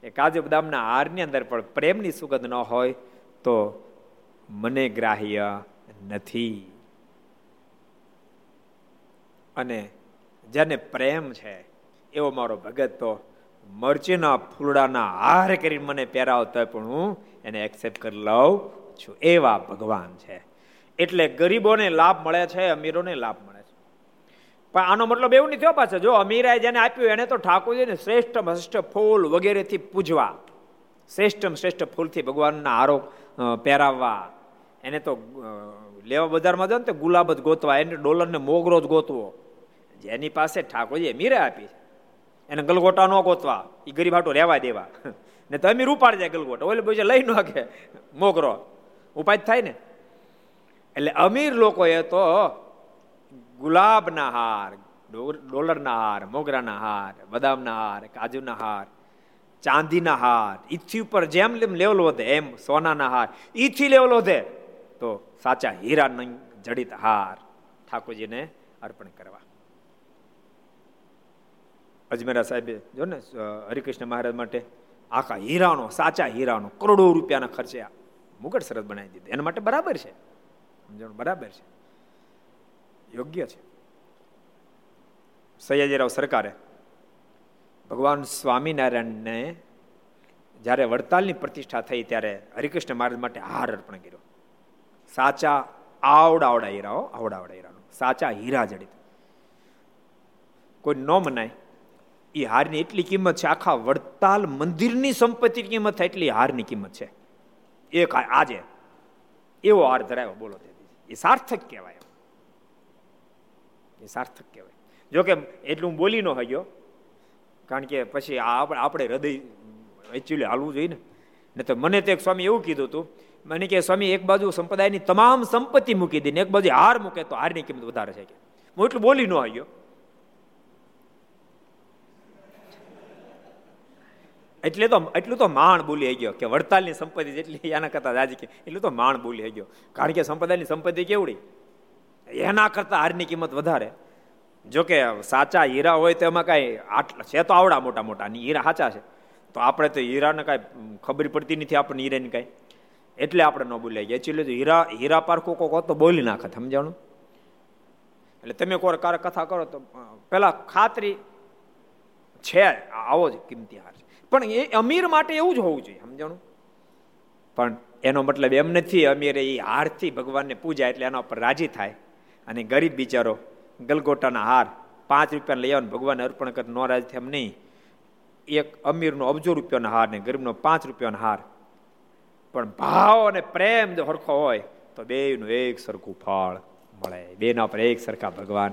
એ કાજુ બદામના હારની અંદર પણ પ્રેમની સુગંધ ન હોય તો મને ગ્રાહ્ય નથી. અને જેને પ્રેમ છે એવો મારો ભગત તો મરચીના ફૂલડાના હાર કરીને મને પહેરાવતો પણ હું એને એક્સેપ્ટ કરી લઉં છું, એવા ભગવાન છે. એટલે ગરીબોને લાભ મળે છે, અમીરોને લાભ મળે છે. પણ આનો મતલબ એવું નથી પાછો, જો અમીરાએ જેને આપ્યું એને તો ઠાકોરજીને શ્રેષ્ઠમાં શ્રેષ્ઠ ફૂલ વગેરેથી પૂજવા, શ્રેષ્ઠમાં શ્રેષ્ઠ ફૂલથી ભગવાનના હારો પહેરાવવા. એને તો લેવા બજારમાં જાવ ને તો ગુલાબ જ ગોતવા, એને ડોલરને મોગરો જ ગોતવો. જેની પાસે ઠાકોરજી અમીરે આપી એને ગલગોટા ન ગોતવા, એ ગરીબ હાટો રહેવા દેવા. ને તો અમીર ઉપાડી જાય ગલગોટા, ઓલે બીજા લઈ ન શકે મોગરો, ઉપાય થાય ને. એટલે અમીર લોકોએ તો ગુલાબના હાર, ડોલરના હાર, મોગરાના હાર, બદામના હાર, કાજુના હાર, ચાંદીના હાર, ઈથી ઉપર જેમ લેવલ વધે એમ સોનાના હાર, ઈથી લેવલ વધે તો સાચા હીરા જડિત હાર ઠાકોરજીને અર્પણ કરવા. અજમેરા સાહેબે જો ને હરિકૃષ્ણ મહારાજ માટે આખા હીરાનો, સાચા હીરાનો કરોડો રૂપિયાના ખર્ચે મુગટ સરસ બનાવી દીધું. એના માટે બરાબર છે, બરાબર છે, યોગ્ય છે. સયાજીરાવ સરકારે ભગવાન સ્વામિનારાયણને જ્યારે વડતાલની પ્રતિષ્ઠા થઈ ત્યારે હરિકૃષ્ણ મહારાજ માટે હાર અર્પણ કર્યો. સાચા આવડાવડા હીરાઓ, આવડાવડા હીરાનો સાચા હીરા જડિત. કોઈ ન મનાય એ હારની એટલી કિંમત છે, આખા વડતાલ મંદિરની સંપત્તિની કિંમત થાય એટલી હારની કિંમત છે. એક આજે એવો હાર ધરાવ્યો, બોલો તે એ સાર્થક કહેવાય, એ સાર્થક કહેવાય. જોકે એટલું હું બોલી ન હગ્યો, કારણ કે પછી આપણે હૃદય એકચ્યુઅલી હાલવું જોઈએ ને. નહીં તો મને તો એક સ્વામી એવું કીધું હતું, મને કે સ્વામી એક બાજુ સંપ્રદાયની તમામ સંપત્તિ મૂકી દઈને એક બાજુ હાર મૂકે તો હારની કિંમત વધારે છે કે. હું એટલું બોલી ન હગ્યો, એટલું તો માણ બોલી હગ્યો કે વડતાલની સંપત્તિ જેટલી એના કરતાં જાજી કે એટલું તો માણ બોલી હગ્યો. કારણ કે સંપ્રદાયની સંપત્તિ કેવડી, એના કરતાં હારની કિંમત વધારે. જોકે સાચા હીરા હોય તો એમાં કાંઈ આટલા છે તો આવડા મોટા મોટા હીરા સાચા છે, તો આપણે તો હીરાને કાંઈ ખબર પડતી નથી આપણને, હીરાને કાંઈ, એટલે આપણે ન બોલી ગયા. એટલે તો હીરા પારખો કોક તો બોલી નાખે, સમજાણું? એટલે તમે કોઈ કથા કરો તો પેલા ખાતરી છે આવો જ કિંમતી હાર છે. પણ એ અમીર માટે એવું જ હોવું જોઈએ, સમજાણું? પણ એનો મતલબ એમ નથી અમીરે એ હારથી ભગવાનને પૂજા એટલે એના ઉપર રાજી થાય, અને ગરીબ બિચારો ગલગોટાના હાર 5 રૂપિયા લઈ આવને ભગવાનને અર્પણ કરીને ન રાજી થાય એમ નહીં. એક અમીરનો અબજો રૂપિયાનો હાર ને ગરીબનો 5 રૂપિયાનો હાર, પણ ભાવ અને પ્રેમ જો સરખો હોય તો બેયનું એક સરખું ફળ મળે, બેના પર એક સરખા ભગવાન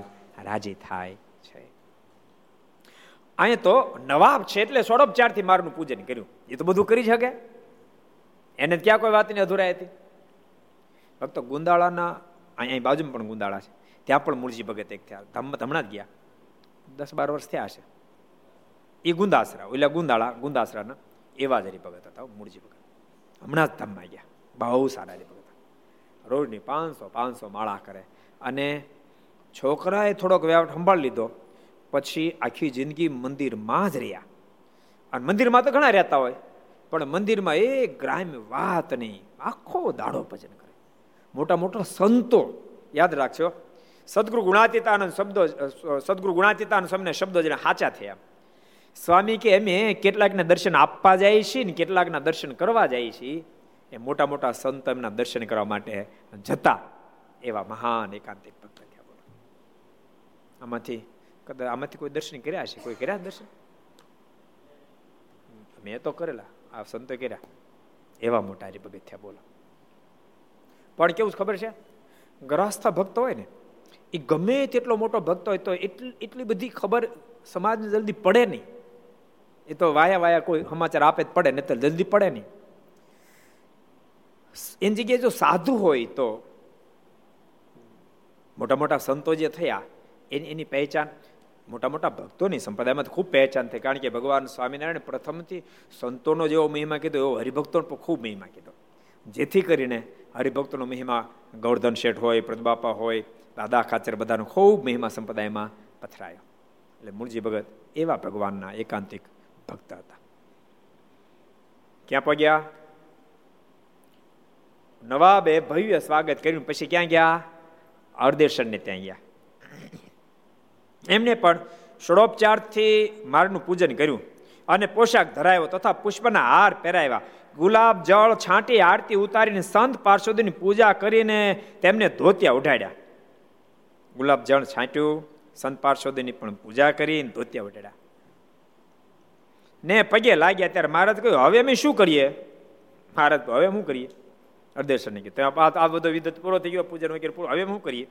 રાજી થાય. અહીંયા તો નવાબ છે એટલે સોડોપચારથી મારનું પૂજન કર્યું, એ તો બધું કરી શકે, એને ક્યાં કોઈ વાતની અધૂરાઈ હતી. ફક્ત ગુંદાળાના, અહીંયા બાજુમાં પણ ગુંદાળા છે, ત્યાં પણ મૂળજી ભગત એક થયા, હમણાં જ ગયા, 10-12 વર્ષ થયા હશે. એ ગુંદાસરા, એટલે ગુંદાસરાના એવા જ હરિભગત હતા મૂળજી ભગત, હમણાં જ ધામમાં ગયા, બહુ સારા હરિભગત હતા. રોજની 500-500 માળા કરે, અને છોકરાએ થોડોક વ્યવહાર સંભાળી લીધો, પછી આખી જિંદગી મંદિરમાં જ રહ્યા. અને મંદિરમાં તો ઘણા રહેતા હોય, પણ મંદિરમાં એક ગ્રામ્ય વાત નહીં, આખો દાડો ભજન કરે. મોટા મોટા સંતો, યાદ રાખજો, સદગુરુ ગુણાતીતાનંદ સમને શબ્દો જેને સાચા થયા. સ્વામી કે અમે કેટલાકને દર્શન આપવા જાય છીએ ને કેટલાકના દર્શન કરવા જાય છીએ. એ મોટા મોટા સંત એમના દર્શન કરવા માટે જતા, એવા મહાન એકાંતિક ભક્ત થયા. બોલો, આમાંથી કોઈ દર્શન કર્યા છે? કોઈ કર્યા દર્શન? મેં તો કરેલા, આ સંતો કર્યા, એવા મોટા હરિભગત થયા. બોલો, પણ કેવું ખબર છે, ગ્રહસ્થ ભક્ત હોય ને, એ ગમે તેટલો મોટો ભક્ત હોય તો એટલી બધી ખબર સમાજને જલ્દી પડે નહીં. એ તો વાયા કોઈ સમાચાર આપે જ પડે, નહીં તો જલ્દી પડે નહીં. એની જગ્યાએ જો સાધુ હોય તો, મોટા મોટા સંતો જે થયા એની પહેચાન, મોટા મોટા ભક્તોની સંપ્રદાયમાં ખૂબ પહેચાન થઈ, કારણ કે ભગવાન સ્વામિનારાયણ પ્રથમથી સંતોનો જેવો મહિમા કીધો એવો હરિભક્તોનો પણ ખૂબ મહિમા કીધો. જેથી કરીને હરિભક્તોનો મહિમા ગોવર્ધન શેઠ હોય, પ્રદબાપા હોય, દાદા ખાચર, બધાનો ખૂબ મહિમા સંપ્રદાયમાં પથરાયો. એટલે મૂળજી ભગત એવા ભગવાનના એકાંતિક ભક્ત હતા. ક્યાં પહોંચ્યા? નવાબે ભવ્ય સ્વાગત કર્યું, પછી ક્યાં ગયા? અર્દેશરને ત્યાં ગયા. એમને પણ ષોડોપચારથી મારનું પૂજન કર્યું અને પોશાક ધરાયો તથા પુષ્પના હાર પહેરાવ્યા. ગુલાબ જળ છાંટી આરતી ઉતારીને સંત પાર્ષદોની પૂજા કરીને તેમને ધોતિયા ઉઢાડ્યા. ગુલાબ જળ છાંટ્યું, સંત પાર્ષદોની પણ પૂજા કરીને ધોતિયા ઉઢાડ્યા ને પગે લાગ્યા. ત્યારે મહારાજ કહ્યું, હવે અમે શું કરીએ? મહારાજ હવે શું કરીએ? અર્ધેશ્વરને કીધું, આ બધો વિધત પૂરો થઈ ગયો, પૂજન વગેરે પૂરો, હવે શું કરીએ?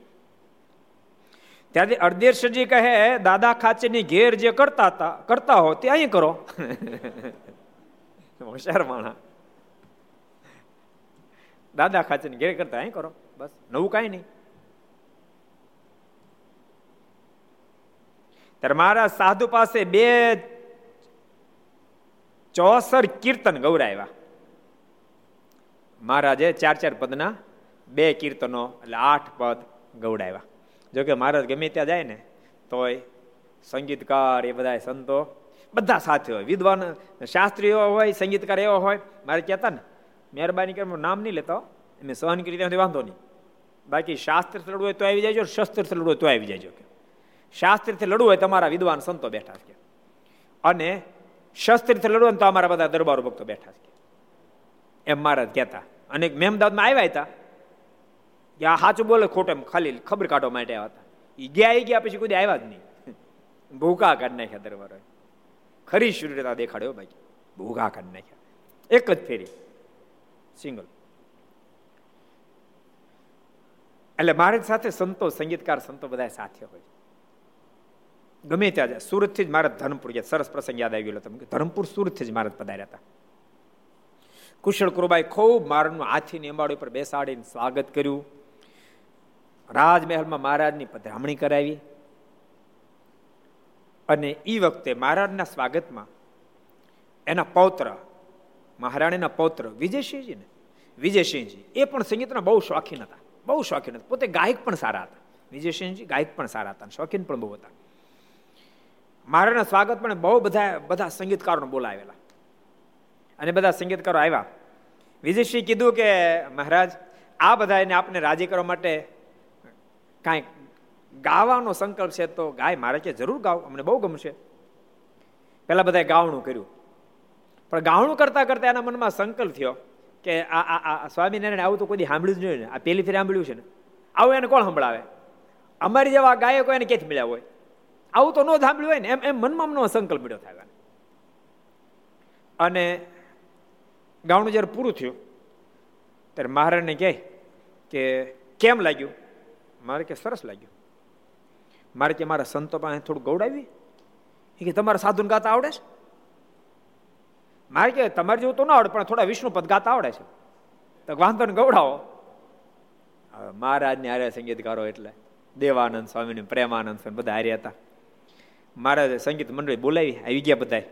ત્યાંથી અર્ધેશ્વરજી કહે, દાદા ખાચરની ઘેર જે કરતા હો તે અહીં કરો. હોશિયાર માણા, દાદા ખાચર ઘેર કરતા અહીં કરો, બસ, નવું કઈ નહીં. ત્યારે મહારાજ સાધુ પાસે 264 કીર્તન ગૌરાવ્યા. મહારાજે 4-4 પદના 2 કીર્તનો, એટલે 8 પદ ગૌરાવ્યા. જોકે મહારાજ ગમે ત્યાં જાય ને તોય સંગીતકાર, એ બધા સંતો બધા સાથે હોય, વિદ્વાન શાસ્ત્રીઓ હોય, સંગીતકાર એવો હોય. મારે કહેતા ને, મહેરબાની કરીને નામ નહીં લેતો, એમ સહન કરી ત્યાંથી વાંધો નહીં, બાકી શાસ્ત્રથી લડવું હોય તો આવી જાય, શસ્ત્રથી લડવું હોય તો આવી જાય. કે શાસ્ત્રથી લડવું હોય તમારા વિદ્વાન સંતો બેઠા છે, અને શસ્ત્રથી લડવું હોય તો અમારા બધા દરબારો ભક્તો બેઠા છે, એમ મહારાજ કહેતા. અને મેમદાદમાં આવ્યા હતા કે આ સાચું બોલે ખોટો એમ ખાલી ખબર કાઢવા માટે આવ્યા હતા. એ ગયા પછી કોઈ આવ્યા જ નહીં, ભૂકા કાઢ નાખ્યા દરબારો, ખરી શૂરતા દેખાડ્યો, બાકી ભૂગા કાઢી નાખ્યા એક જ ફેરી સિંગલ. એટલે મહારાજ સાથે સંતો, સંગીતકાર, સંતો બધા સાથે હોય, ગમે ત્યાં જાય. સુરત થી જ મહારાજ ધરમપુર ગયા. સરસ પ્રસંગ યાદ આવી ગયો તમને. ધરમપુર સુરત થી જ મહારાજ પધાર્યા હતા. કુશળ કુરુબાઈ ખૂબ મહારાજનું હાથીની અંબાડી ઉપર બેસાડીને સ્વાગત કર્યું. રાજમહેલમાં મહારાજની પધરામણી કરાવી. અને એ વખતે મહારાજના સ્વાગતમાં એના પૌત્ર, મહારાણીના પૌત્ર વિજયસિંહજીને, વિજયસિંહજી એ પણ સંગીતના બહુ શોખીન હતા, બહુ શોખીન હતા, પોતે ગાયક પણ સારા હતા. વિજયસિંહજી ગાયક પણ સારા હતા, શોખીન પણ બહુ હતા. મહારાજના સ્વાગતમાં બહુ બધા સંગીતકારોને બોલાવેલા, અને બધા સંગીતકારો આવ્યા. વિજયસિંહ કીધું કે મહારાજ, આ બધાને આપને રાજી કરવા માટે કાંઈક ગાવાનો સંકલ્પ છે તો ગાય. મહારાજ કે જરૂર ગાવ, અમને બહુ ગમશે. પેલા બધાએ ગાવણું કર્યું, પણ ગાવણું કરતા કરતા એના મનમાં સંકલ્પ થયો કે આ સ્વામિનારાયણ આવું તો કોઈ સાંભળ્યું જ નહીં ને, આ પહેલી ફેર સાંભળ્યું છે ને, આવું એને કોણ સંભળાવે, અમારી જેવા ગાયકો એને ક્યાંથી મળ્યા હોય, આવું તો ન સાંભળ્યું હોય ને, એમ મનમાં એમનો સંકલ્પ મળ્યો થાય. અને ગાવણું જ્યારે પૂરું થયું ત્યારે મહારાજને કહે કે કેમ લાગ્યું? મારે કે સરસ લાગ્યું. મારે કે મારા સંતો પાસે થોડું ગૌડાવી. એ કે તમારા સાધુને ગાતા આવડે છે? મારે કે તમારે જેવું તો ના આવડે, પણ થોડા વિષ્ણુપદ ગાતા આવડે છે, તો વાંધો ને, ગૌડાવો. મહારાજને આર્યા સંગીતકારો એટલે દેવાનંદ સ્વામી, પ્રેમાનંદ સ્વામી બધા હારે હતા. મહારાજે સંગીત મંડળી બોલાવી, આવી ગયા બધા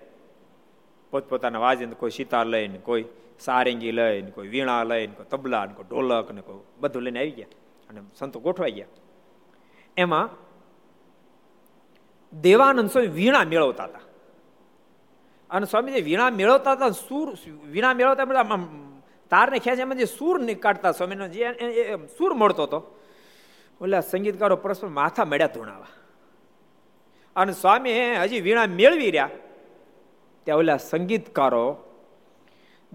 પોતપોતાના વાજન, કોઈ સિતાર લઈને, કોઈ સારંગી લઈને, કોઈ વીણા લઈને, કોઈ તબલા ને કોઈ ઢોલક ને કોઈ બધું લઈને આવી ગયા અને સંતો ગોઠવાઈ ગયા. એમાં દેવાનંદ સ્વામી વીણા મેળવતા હતા અને સ્વામીજી વીણા મેળવતા હતા, સૂર વીણા મેળવતા બધા તારને ખેંચે એમાં જે સૂર નીકાળતા સ્વામીનો જે સૂર મળતો હતો, ઓલા સંગીતકારો પરસ્પર માથા મળ્યા ધૂણાવા અને સ્વામી હજી વીણા મેળવી રહ્યા ત્યાં ઓલા સંગીતકારો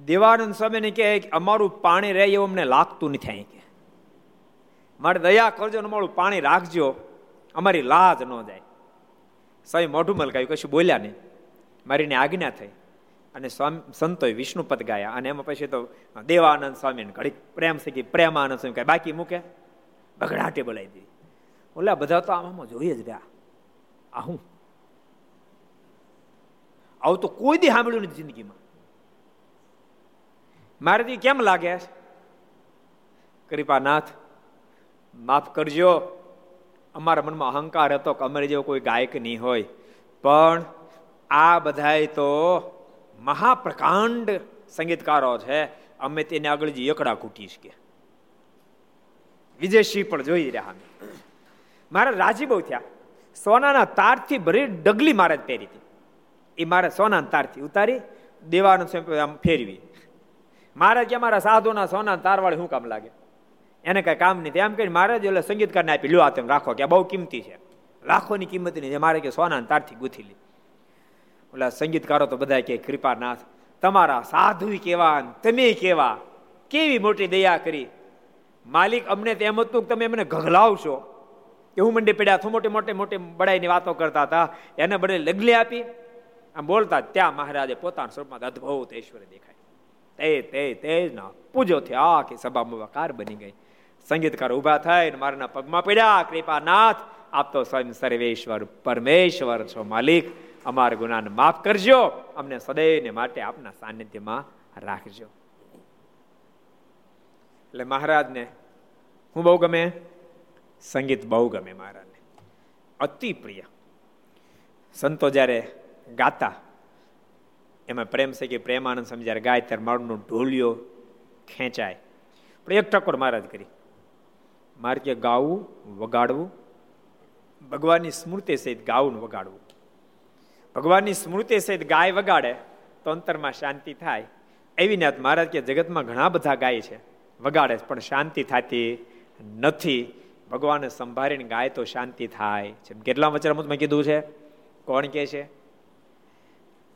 દેવાનંદ સ્વામીને કહે કે અમારું પાણી રહે એવું અમને લાગતું નથી, અહીં કે મારે દયા કરજો ને અમારું પાણી રાખજો, અમારી લાજ ન જાય. સ્વામી મોઢું મલકાયું, કશું બોલ્યા નહીં, મારીને આજ્ઞા થઈ અને સ્વામી સંતોએ વિષ્ણુપદ ગાયા અને એમાં પછી તો દેવાનંદ સ્વામીને ઘડીક પ્રેમ શીખી પ્રેમાનંદ સ્વામી કહે બાકી મૂકે બગડાટે બોલાવી દીધી. ઓલા બધા તો આમાં જોઈએ જ રહ્યા, આ હું આવું તો કોઈ દી સાંભળ્યું નથી જિંદગીમાં, મારેથી કેમ લાગે? કૃપાનાથ માફ કરજો, અમારા મનમાં અહંકાર હતો કે અમારી જેવો કોઈ ગાયક નહીં હોય, પણ આ બધાય તો મહાપ્રકાંડ સંગીતકારો છે, અમે તેને આગળ જે એકડા ઘૂંટી શકીએ. વિજયસિંહ પણ જોઈ રહ્યા, મારા રાજી બહુ થયા. સોનાના તારથી ભરી ડગલી મારે પહેરી હતી, એ મારે સોનાના તારથી ઉતારી દેવાનું આમ ફેરવી. મહારાજ કે મારા સાધુના સોના તારવાળી શું કામ લાગે, એને કઈ કામ નથી. એમ કહીને મહારાજ એટલે સંગીતકારને આપી, લ્યો આ તેમ રાખો, કે આ બહુ કિંમતી છે, લાખોની કિંમતની છે. મારે કે સોનાના તારથી ગૂંથી લી. ઓલા સંગીતકારો તો બધા કે કૃપાનાથ તમારા સાધુ કેવા, તમે કેવા, કેવી મોટી દયા કરી માલિક. અમને તો એમ હતું કે તમે એમને ઘઘલાવશો, કે હું મંડી પડ્યા છું, મોટી મોટી મોટી બડાઈની વાતો કરતા હતા, એને બદલે લગલી આપી આમ બોલતા. ત્યાં મહારાજે પોતાના સ્વરૂપમાં અદભુત ઐશ્વર્ય દેખાય, પૂજો થયો, આખી સભા કાર બની ગઈ. સંગીતકાર ઉભા થઈને મારાના પગમાં પડ્યા, કૃપાનાથ આપ તો સ્વયં સર્વેશ્વર પરમેશ્વર છો માલિક, અમારા ગુનાને માફ કરજો, અમને સદૈવને માટે આપના સાનિધ્યમાં રાખજો. એટલે મહારાજને હું બહુ ગમે, સંગીત બહુ ગમે મહારાજને, અતિ પ્રિય. સંતો જ્યારે ગાતા એમાં પ્રેમ છે કે પ્રેમાનંદ સ્વામી જયારે ગાય ત્યારે માળનો ઢોલિયો ખેંચાય. પણ એક ટકોર મહારાજ કરી, મારે કે ગાવું વગાડવું ભગવાનની સ્મૃતિ સહિત, ગાવું વગાડવું ભગવાનની સ્મૃતિ સહિત ગાય વગાડે તો અંતરમાં શાંતિ થાય. એવી નાત મહારાજ કે જગતમાં ઘણા બધા ગાય છે, વગાડે પણ શાંતિ થતી નથી, ભગવાનને સંભાળીને ગાય તો શાંતિ થાય છે. કેટલા વચરામૃતમાં કીધું છે? કોણ કહે છે?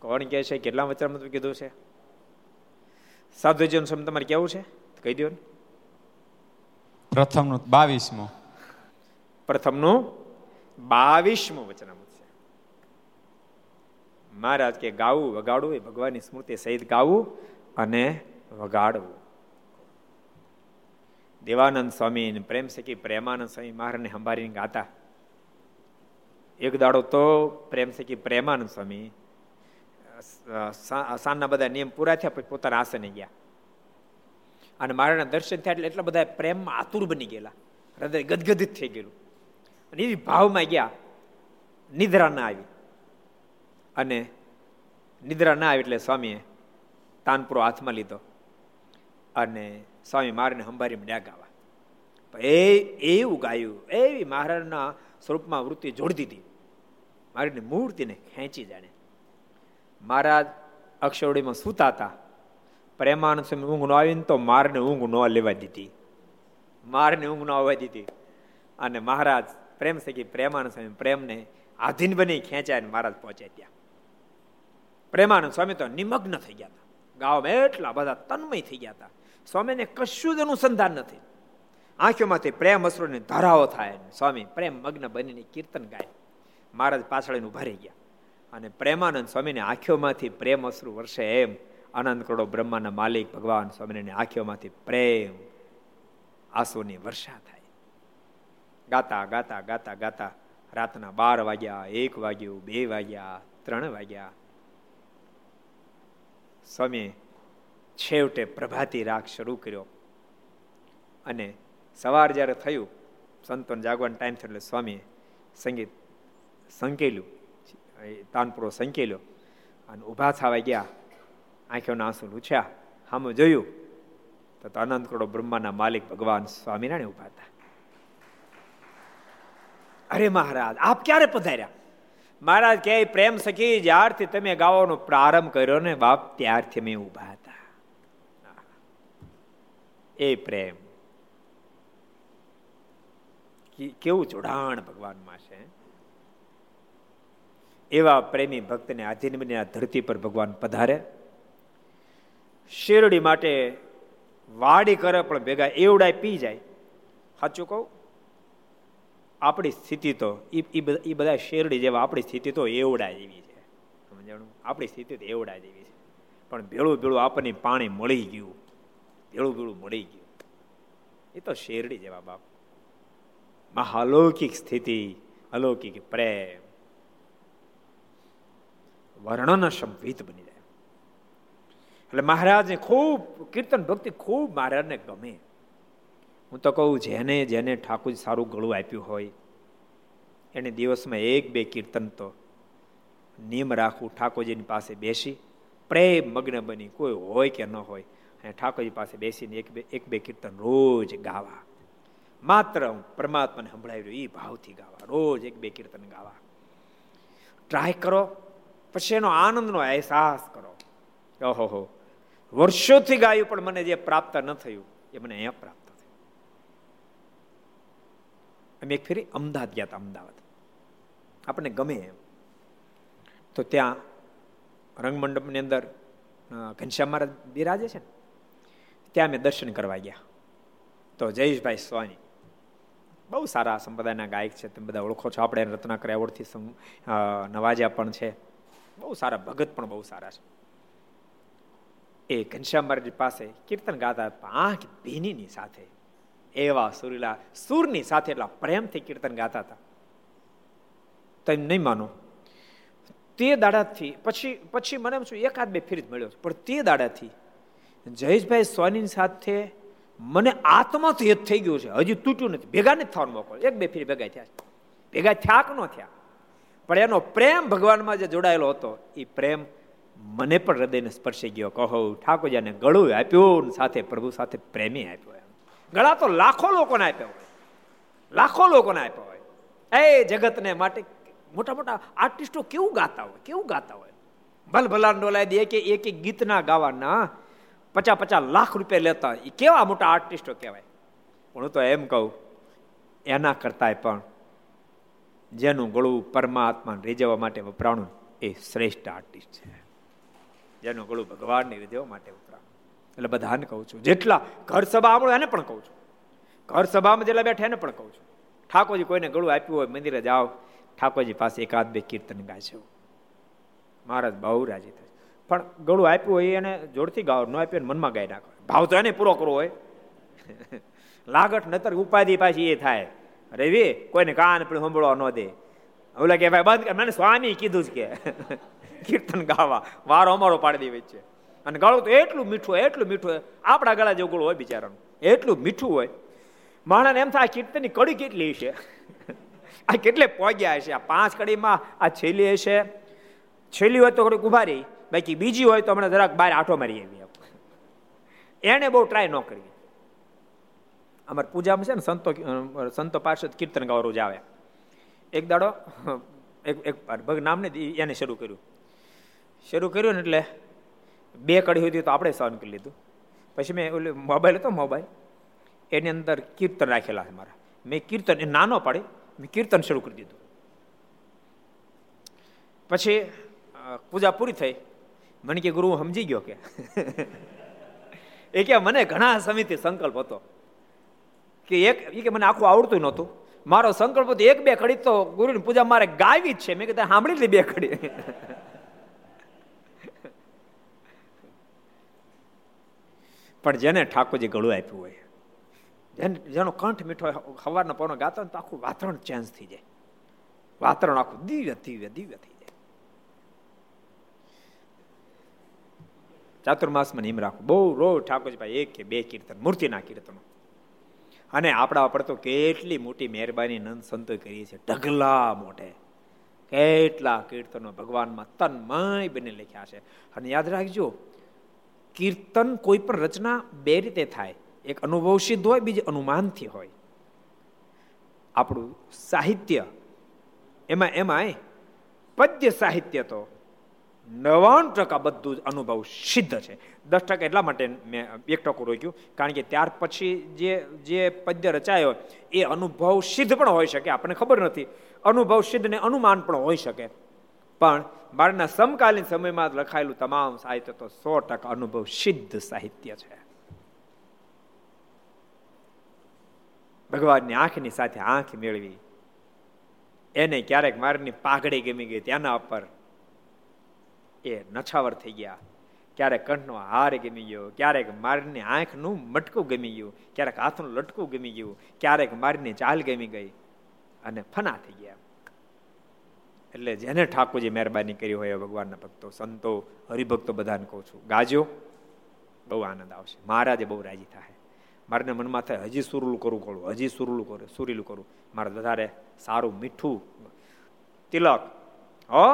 કોણ કહે છે? કેટલા વચરામૃતમાં કીધું છે? સાધુજીનું સમ તમારે કેવું છે કહી દો ને. પ્રથમનું 22મું, પ્રથમનું 22મું વચરામૃત છે. મહારાજ કે ગાવું વગાડવું એ ભગવાનની સ્મૃતિ સહિત ગાવું અને વગાડવું. દેવાનંદ સ્વામી પ્રેમ સખી પ્રેમાનંદ સ્વામી મહારાજને સંભાળીને ગાતા. એક દાડો તો પ્રેમ સખી પ્રેમાનંદ સ્વામી સાંજના બધા નિયમ પૂરા થયા પછી પોતાના આસને ગયા અને મહારાજના દર્શન થયા એટલે એટલા બધા પ્રેમમાં આતુર બની ગયેલા, હૃદય ગદગદિત થઈ ગયેલું અને એવી ભાવમાં ગયા, નિદ્રા ના આવી. અને નિદ્રા ના આવી એટલે સ્વામીએ તાનપુરો હાથમાં લીધો અને સ્વામી મહારાજને હંભારી માંડ્યા ગાવા. એવું ગાયું, એવી મહારાજના સ્વરૂપમાં વૃત્તિ જોડી દીધી, મહારાજની મૂર્તિને ખેંચી જાણે. મહારાજ અક્ષરડીમાં સૂતા હતા, પ્રેમાનંદ સ્વામી ઊંઘ ન આવીને તો મારને ઊંઘ ન લેવા દીધી, મારને ઊંઘ ન આવવા દીધી. અને મહારાજ પ્રેમ સખી પ્રેમાનંદ સ્વામી પ્રેમને આધીન બની ખેંચાય અને મહારાજ પહોંચ્યા ત્યાં. પ્રેમાનંદ સ્વામી તો નિમગ્ન થઈ ગયા હતા, ગામમાં એટલા બધા તન્મય થઈ ગયા હતા, સ્વામીને કશું જ અનુસંધાન નથી, આંખોમાંથી પ્રેમ અશ્રુની ધારાઓ થાય, સ્વામી પ્રેમ મગ્ન બનીને કીર્તન ગાય. મહારાજ પાછળ ઊભા રહી ગયા અને પ્રેમાનંદ સ્વામીની આંખોમાંથી પ્રેમ અશ્રુ વરસે એમ અનંત કરોડો બ્રહ્માના માલિક ભગવાન સ્વામીની આંખોમાંથી પ્રેમ આંસુની વર્ષા થાય. ગાતા ગાતા ગાતા ગાતા રાતના 12 વાગ્યા, 1 વાગ્યું, 2 વાગ્યા, 3 વાગ્યા. સ્વામી છેવટે પ્રભાતી રાગ શરૂ કર્યો અને સવાર જ્યારે થયું સંતોને જાગવાનો ટાઈમ થયો એટલે સ્વામીએ સંગીત સંકેલું, તાનપુરો સંકેલ્યો અને ઊભા થવા ગયા. આંખોના આંસુ લૂછ્યા, હામું જોયું તો અનંત કરોડો બ્રહ્માના માલિક ભગવાન સ્વામિનારાયણ ઊભા હતા. અરે મહારાજ, આપ ક્યારે પધાર્યા? મહારાજ કહે, પ્રેમ સખી, જ્યારથી તમે ગાવાનો પ્રારંભ કર્યો ને બાપ, ત્યારથી અમે ઊભા હતા. એ પ્રેમ કેવું જોડાણ ભગવાનમાં છે. એવા પ્રેમી ભક્તને આધીન બની આ ધરતી પર ભગવાન પધારે. શેરડી માટે વાડી કરે પણ ભેગા એવડા પી જાય. સાચું કહું, આપણી સ્થિતિ તો એ બધા શેરડી જેવા, આપણી સ્થિતિ તો એવડા જેવી છે. સમજાણું? આપણી સ્થિતિ તો એવડા જેવી છે, પણ ભેળું ભેળું આપણને પાણી મળી ગયું, ભેળું ભેળું મળી ગયું. એ તો શેરડી જેવા બાપ. મહાલૌકિક સ્થિતિ, અલૌકિક પ્રેમ, વર્ણન સંવિત બની જાય. એટલે મહારાજને ખૂબ કીર્તન ભક્તિ ખૂબ મહારાજને ગમે. હું તો કહું, જેને જેને ઠાકોરજી સારું ગળું આપ્યું હોય એને દિવસમાં 1-2 કીર્તન તો નિયમ રાખવું. ઠાકોરજીની પાસે બેસી પ્રેમ મગ્ન બની, કોઈ હોય કે ન હોય, અને ઠાકોરજી પાસે બેસીને 1-2 કીર્તન રોજ ગાવા. માત્ર હું પરમાત્માને સંભળાવી રહ્યો એ ભાવથી ગાવા, રોજ 1-2 કીર્તન ગાવા ટ્રાય કરો. પછી એનો આનંદનો અહેસાસ કરો. ઓહોહો, વર્ષોથી ગાયું પણ મને જે પ્રાપ્ત ન થયું એ મને અહીંયા પ્રાપ્ત થયું. અમે એક ફેરી અમદાવાદ ગયા હતા. અમદાવાદ આપણને ગમે એમ તો ત્યાં રંગમંડપની અંદર ઘનશ્યામ મહારાજ બિરાજે છે ને, ત્યાં અમે દર્શન કરવા ગયા. તો જયેશભાઈ સ્વામી બહુ સારા સંપ્રદાયના ગાયક છે, તમે બધા ઓળખો છો. આપણે રત્નાકર એવોર્ડથી નવાજ્યા પણ છે, બહુ સારા ભગત પણ બહુ સારા છે. એ ઘનશ્યામ મહારાજ પાસે કીર્તન ગાતા, આંખ ભીનીની સાથે એવા સુરીલા સૂરની સાથે એટલા પ્રેમથી કીર્તન ગાતા હતા, તમે નહીં માનો. તે દાડાથી પછી મને એમ છું 1-2 ફેરી જ મળ્યો, પણ તે દાડાથી જયેશભાઈ સ્વામીની સાથે મને આત્માથી હેત થઈ ગયું છે. હજી તૂટ્યું નથી, ભેગા નથી થવાનો મોકલ. 1-2 ફેરી ભેગા થયા, ભેગા થયા કે ન થયા, પણ એનો પ્રેમ ભગવાનમાં જે જોડાયેલો હતો એ પ્રેમ મને પણ હૃદયને સ્પર્શી ગયો. કહો, ઠાકોરજીને ગળું આપ્યું, સાથે પ્રભુ સાથે પ્રેમી આપ્યો. એમ ગળા તો લાખો લોકોને આપ્યો હોય, લાખો લોકોને આપ્યો હોય. એ જગતને માટે મોટા મોટા આર્ટિસ્ટો કેવું ગાતા હોય, કેવું ગાતા હોય. ભલભલા ડોલાય દે કે એક એક ગીતના ગાવાના 50-50 લાખ રૂપિયા લેતા, એ કેવા મોટા આર્ટિસ્ટો કહેવાય. પણ હું તો એમ કહું, એના કરતાંય પણ જેનું ગળું પરમાત્માને રીઝવવા માટે વપરાણું એ શ્રેષ્ઠ આર્ટિસ્ટ છે, જેનું ગળું ભગવાનને રીઝવવા માટે વપરાણું. એટલે બધાને કહું છું, જેટલા ઘર સભા આમળો એને પણ કહું છું, ઘર સભામાં જેટલા બેઠા એને પણ કહું છું, ઠાકોરજી કોઈને ગળું આપ્યું હોય મંદિરે જાઓ, ઠાકોરજી પાસે 1-2 કીર્તન ગાજો. મહારાજ બહુ રાજી થાય. પણ ગળું આપ્યું હોય એને જોડથી ગાવ, ન આપ્યું મનમાં ગાઈ નાખો. ભાવ તો એને પૂરો કરવો હોય, લાગટ નતર ઉપાધિ પાછી એ થાય. રવિ કોઈને કાન પણ સાંભળવા ન દે, ઓલા કે ભાઈ બંધ, મને સ્વામી કીધું જ કે કીર્તન ગાવા, વારો અમારો પાડી દે વચ્ચે. અને ગળું તો એટલું મીઠું હોય, એટલું મીઠું હોય, આપણા ગળા જેવું ગળું હોય બિચારાનું, એટલું મીઠું હોય. માણસને એમ થાય આ કીર્તનની કડી કેટલી હશે, આ કેટલે પહોંચ્યા હશે, આ 5 કડીમાં આ છેલ્લી હશે. છેલ્લી હોય તો થોડીક ઊભા રહી, બાકી બીજી હોય તો હમણાં જરાક બહાર આંટો મારી આવી. એને બહુ ટ્રાય ન કરવી. અમારે પૂજામાં છે ને સંતો પાર્ષદ કીર્તન ગાવા રોજ આવે. એક દાડો એક નામને એને શરૂ કર્યું ને એટલે 2 કડી હતી તો આપણે સહન કરી લીધું. પછી મેં ઓલું મોબાઈલ એની અંદર કીર્તન રાખેલા છે મારા, મેં કીર્તન એ નાનો પાડી મેં કીર્તન શરૂ કરી દીધું. પછી પૂજા પૂરી થઈ, મને કે ગુરુ હું સમજી ગયો કે એ કે મને ઘણા સમયથી સંકલ્પ હતો કે કે મને આખું આવડતું નહોતું, મારો સંકલ્પ હતો 1-2 કડી તો ગુરુની પૂજા મારે ગાવી જ છે. મેં કીધું સાંભળી લે 2 કડી. પણ જેને ઠાકોરજી ગળું આપ્યું હોય, જેનો કંઠ મીઠો સવારનો પોનો ગાતો ને તો આખું વાતાવરણ ચેન્જ થઈ જાય, વાતાવરણ આખું દિવ્ય દિવ્ય દિવ્ય થઈ જાય. ચાતુર્માસમાં નિયમ રાખો બહુ, રોજ ઠાકોરજી ભાઈ 1 કે 2 કીર્તન, મૂર્તિના કીર્તનો. અને આપણા પર તો કેટલી મોટી મહેરબાની નંદ સંતો કરી છે, ઢગલા મોઢે કેટલા કીર્તનો ભગવાનમાં તન્મય બને લખ્યા છે. અને યાદ રાખજો, કીર્તન કોઈ પણ રચના બે રીતે થાય, એક અનુભવ સિદ્ધ હોય, બીજી અનુમાનથી હોય. આપણું સાહિત્ય એમાં પદ્ય સાહિત્ય તો 99% બધું જ અનુભવ સિદ્ધ છે. 10% એટલા માટે મેં 1% રોક્યું, કારણ કે ત્યાર પછી જે પદ્ય રચાયો એ અનુભવ સિદ્ધ પણ હોઈ શકે, આપણને ખબર નથી. અનુભવ સિદ્ધ ને અનુમાન પણ હોઈ શકે, પણ મારના સમકાલીન સમયમાં લખાયેલું તમામ સાહિત્ય તો 100% અનુભવ સિદ્ધ સાહિત્ય છે. ભગવાનની આંખની સાથે આંખ મેળવી, એને ક્યારેક મારની પાઘડી ગમી ગઈ ત્યાંના ઉપર એ નછાવર થઈ ગયા, ક્યારેક કંઠનો હાર ગમી ગયો, ક્યારેક મારની આંખનું મટકું ગમી ગયું, ક્યારેક હાથનું લટકું ગમી ગયું, ક્યારેક મારની ચાલ ગમી ગઈ અને ફના થઈ ગયા. એટલે જેને ઠાકોરજી મહેરબાની કરી હોય ભગવાનના ભક્તો, સંતો, હરિભક્તો બધાને કહું છું, ગાજો, બહુ આનંદ આવશે. મહારાજે બહુ રાજી થાય, મારાને મનમાં થાય હજી સુરલું કરું કરું, હજી સુરલું કરું, સુરીલું કરું. મારે વધારે સારું મીઠું તિલક હો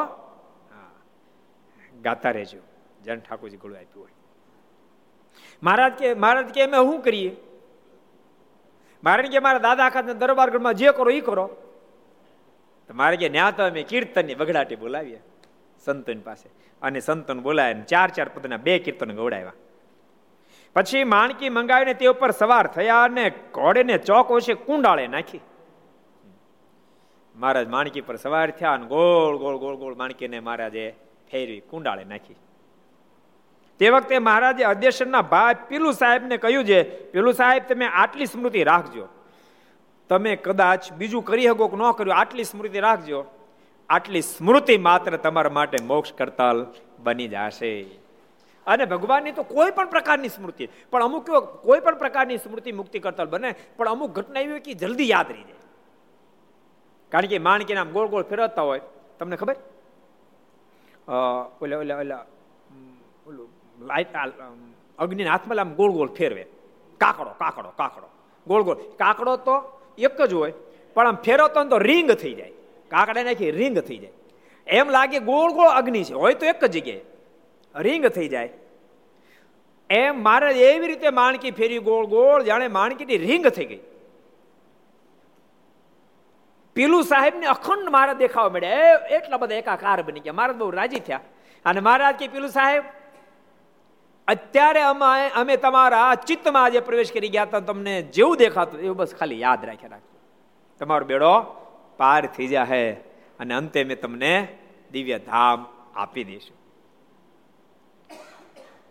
ગાતા રહેજો, જન ઠાકોરજી ગળું આપ્યું હોય. મહારાજ કે અમે શું કરીએ? મારે કે મારા દાદા ખાતના દરબારમાં જે કરો એ કરો. મારે કે ન્યા તો અમે કીર્તનની વગડાટી બોલાવીએ સંતોની પાસે, અને સંતોને બોલાવીને 4-4 પદના 2 કીર્તન ગવડાવ્યા. પછી માણકી મંગાવીને તે ઉપર સવાર થયા અને ઘોડેને ચોક વચ્ચે કુંડાળે નાખી. મહારાજ માણકી પર સવાર થયા અને ગોળ ગોળ ગોળ ગોળ માણકીને મહારાજે ફેરવી કુંડાળે નાખી. તે વખતે મહારાજે અધ્યક્ષના ભાઈ પીલુ સાહેબને કહ્યું છે, પીલુ સાહેબ તમે આટલી સ્મૃતિ રાખજો, તમે કદાચ બીજું કરી શકો કે ન કર્યું, આટલી સ્મૃતિ રાખજો. આટલી સ્મૃતિ માત્ર તમારા માટે મોક્ષ કરતલ બની જશે. અને ભગવાનની તો કોઈ પણ પ્રકારની સ્મૃતિ, પણ અમુક કોઈ પણ પ્રકારની સ્મૃતિ મુક્તિ કરતલ બને, પણ અમુક ઘટના એવી કે જલ્દી યાદ રહી જાય. કારણ કે માણકીને આમ ગોળ ગોળ ફેરવતા હોય, તમને ખબર અગ્નિના હાથમાં આમ ગોળ ગોળ ફેરવે, કાકડો કાકડો કાકડો ગોળ ગોળ, કાકડો તો એક જ હોય પણ આમ ફેરવતો ને તો રીંગ થઈ જાય, કાકડા નાખી રીંગ થઈ જાય, એમ લાગે ગોળ ગોળ અગ્નિ છે, હોય તો એક જ જગ્યાએ રીંગ થઈ જાય. એમ મારે એવી રીતે માણકી ફેરી ગોળ ગોળ, જાણે માણકીની રીંગ થઈ ગઈ. પીલુ સાહેબને અખંડ મહારાજ દેખાવા મળ્યા, એટલા બધા એકાકાર બની ગયા. મહારાજ બહુ રાજી થયા અને મહારાજ કે પીલુ સાહેબ, અત્યારે અમે તમારા ચિત્તમાં આજે પ્રવેશ કરી ગયા હતા, તમને જેવું દેખાતું એવું બસ ખાલી યાદ રાખજો, તમારો બેડો પાર થઈ જાહે અને અંતે મેં તમને દિવ્ય ધામ આપી દઈશું.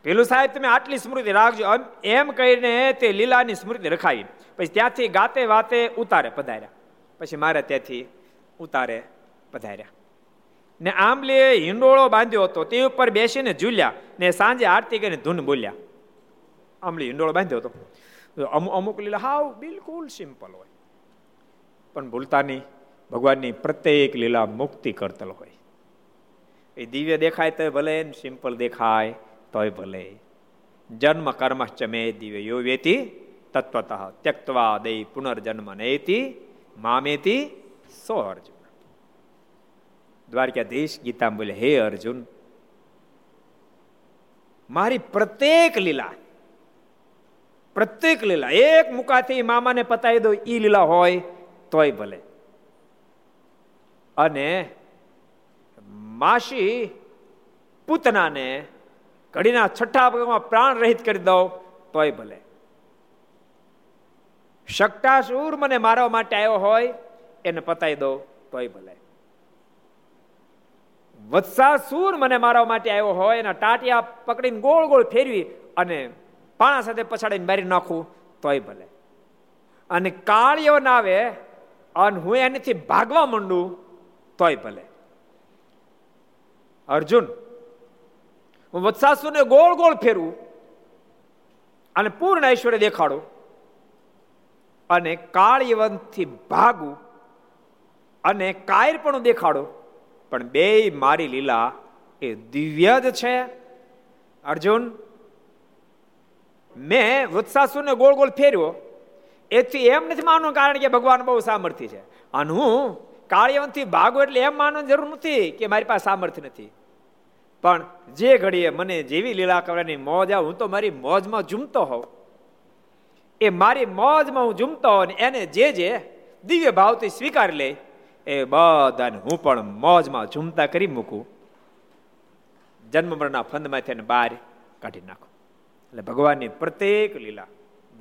પીલુ સાહેબ તમે આટલી સ્મૃતિ રાખજો, એમ કહીને તે લીલાની સ્મૃતિ રખાવી. પછી ત્યાંથી ગાતે વાતે ઉતારે પધાર્યા. પછી મારે ત્યાંથી ઉતારે પધાર્યા ને આંબલે હિંડોળો બાંધ્યો હતો, તે ઉપર બેસીને ઝૂલ્યા ને સાંજે આરતી કરીને ધૂન બોલ્યા. આંબલી હિંડોળો બાંધ્યો હતો. અમુક લીલા હાવ બિલકુલ સિમ્પલ હોય, પણ ભૂલતા નહીં ભગવાનની પ્રત્યેક લીલા મુક્તિ કરતલ હોય. એ દિવ્ય દેખાય તોય ભલે, સિમ્પલ દેખાય તોય ભલે. જન્મ કર્મશ્ચ મે દિવ્ય યો વેતિ તત્વતઃ ત્યક્ત્વા દૈ પુનર્જન્મ નયતિ મામેતી સો અર્જુન. દ્વારકાધીશ ગીતામાં બોલે, હે અર્જુન, મારી પ્રત્યેક લીલા એક મુકાથી મામાને પતાવી દો ઈ લીલા હોય તોય ભલે, અને માસી પૂતનાને ઘડીના છઠ્ઠા ભાગમાં પ્રાણ રહિત કરી દો તોય ભલે, શક્ટાસુર મને મારવા માટે આવ્યો હોય એને પતાવી દો તોય ભલે, વત્સાસુર મને મારવા માટે આવ્યો હોય એના ટાટિયા પકડીને ગોળ ગોળ ફેરવી અને પાણા સાથે પછાડીને મારી નાખું તોય ભલે, અને કાળીઓ ના આવે અને હું એનાથી ભાગવા માંડું તોય ભલે. અર્જુન, હું વત્સાસુરને ગોળ ગોળ ફેરવું અને પૂર્ણ ઐશ્વર્ય દેખાડું અને કાળયવનથી ભાગું અને કાયર પણ દેખાડો, પણ બે મારી લીલા એ દિવ્ય જ છે. અર્જુન, મેં વત્સાસુરને ગોળ ગોળ ફેર્યો, એથી એમ નથી માનવું કારણ કે ભગવાન બહુ સામર્થ્ય છે. અને હું કાર્યવંતથી ભાગું એટલે એમ માનવાની જરૂર નથી કે મારી પાસે સામર્થ્ય નથી, પણ જે ઘડીએ મને જેવી લીલા કરવાની મોજ આવે, હું તો મારી મોજમાં ઝૂમતો હોઉં, એ મારી મોજમાં હું ઝૂમતો હોઉં ને એને જે દિવ્ય ભાવથી સ્વીકારી લે એ બધાને હું પણ મોજમાં ઝૂમતા કરી મૂકું, જન્મ મરણના ફંદમાંથી એને બહાર કાઢી નાખું. એટલે ભગવાનની પ્રત્યેક લીલા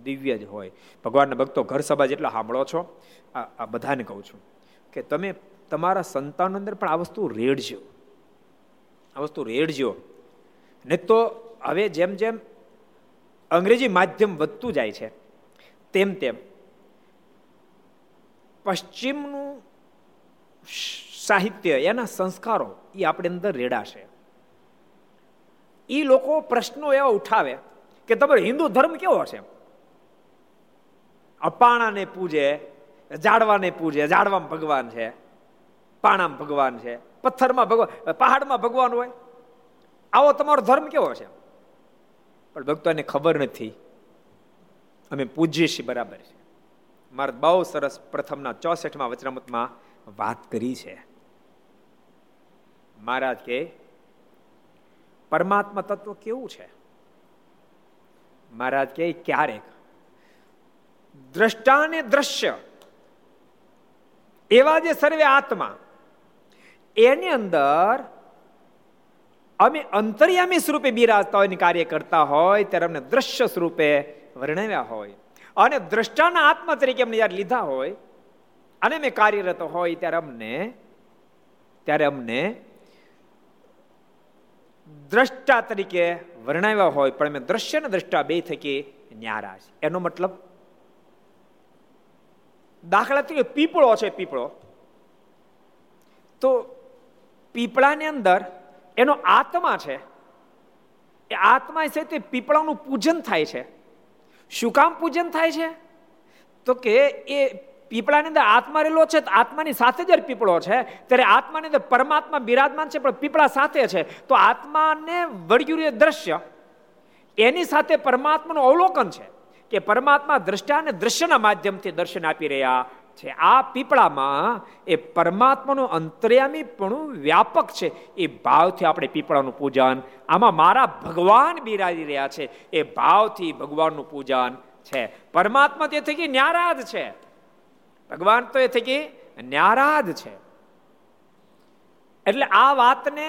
દિવ્ય જ હોય. ભગવાનના ભક્તો ઘર સભા જેટલા સાંભળો છો, આ બધાને કહું છું કે તમે તમારા સંતાનો અંદર પણ આ વસ્તુ રેડજો, આ વસ્તુ રેડજો. ને તો હવે જેમ જેમ અંગ્રેજી માધ્યમ વધતું જાય છે તેમ તેમ પશ્ચિમનું સાહિત્ય એના સંસ્કારો એ આપણે અંદર રેડાશે. એ લોકો પ્રશ્નો એવા ઉઠાવે કે તમારો હિન્દુ ધર્મ કેવો હશે? અપાણાને પૂજે, ઝાડવાને પૂજે, ઝાડવામાં ભગવાન છે, પાણામાં ભગવાન છે, પથ્થરમાં ભગવાન, પહાડમાં ભગવાન હોય, આવો તમારો ધર્મ કેવો છે? પણ ભક્તોને ખબર નથી અમે પૂજીએ છીએ બરાબર છે. મારે બહુ સરસ પ્રથમના 64માં વચનામૃતમાં વાત કરી છે. મહારાજ કે પરમાત્મા તત્વ કેવું છે? મહારાજ કે ક્યારેક દ્રષ્ટાને દ્રશ્ય એવા જે સર્વે આત્મા, એની અંદર અમે અંતર્યામી સ્વરૂપે બિરાજતા હોય, કાર્ય કરતા હોય, ત્યારે અમને દ્રશ્ય સ્વરૂપે વર્ણવ્યા હોય અને દ્રષ્ટાના આત્મા તરીકે અમને જ્યારે લીધા હોય અને અમે કાર્યરત હોય ત્યારે અમને દ્રષ્ટા તરીકે વર્ણવ્યા હોય, પણ અમે દ્રશ્ય અને દ્રષ્ટા બે થકી ન્યારા છે. એનો મતલબ દાખલા તરીકે પીપળો છે, પીપળો તો પીપળાની અંદર એનો આત્મા છે, એ આત્મા છે તે પીપળાનું પૂજન થાય છે. શું કામ પૂજન થાય છે? તો કે એ પીપળાની અંદર આત્મા રહેલો છે, આત્માની સાથે જ પીપળો છે, ત્યારે આત્માની અંદર પરમાત્મા બિરાજમાન છે પણ પીપળા સાથે છે. તો આત્માને વળગ્યું દ્રશ્ય, એની સાથે પરમાત્માનું અવલોકન છે કે પરમાત્મા દ્રષ્ટા અને દ્રશ્યના માધ્યમથી દર્શન આપી રહ્યા છે. આ પીપળામાં એ પરમાત્માનું અંતર્યામીપણું વ્યાપક છે, એ ભાવથી આપણે પીપળાનું પૂજન, આમાં મારા ભગવાન બિરાજી રહ્યા છે, એ ભાવથી ભગવાનનું પૂજન છે. પરમાત્મા તે થકી ન્યારાજ છે, ભગવાન તો એ થકી ન્યારાજ છે. એટલે આ વાતને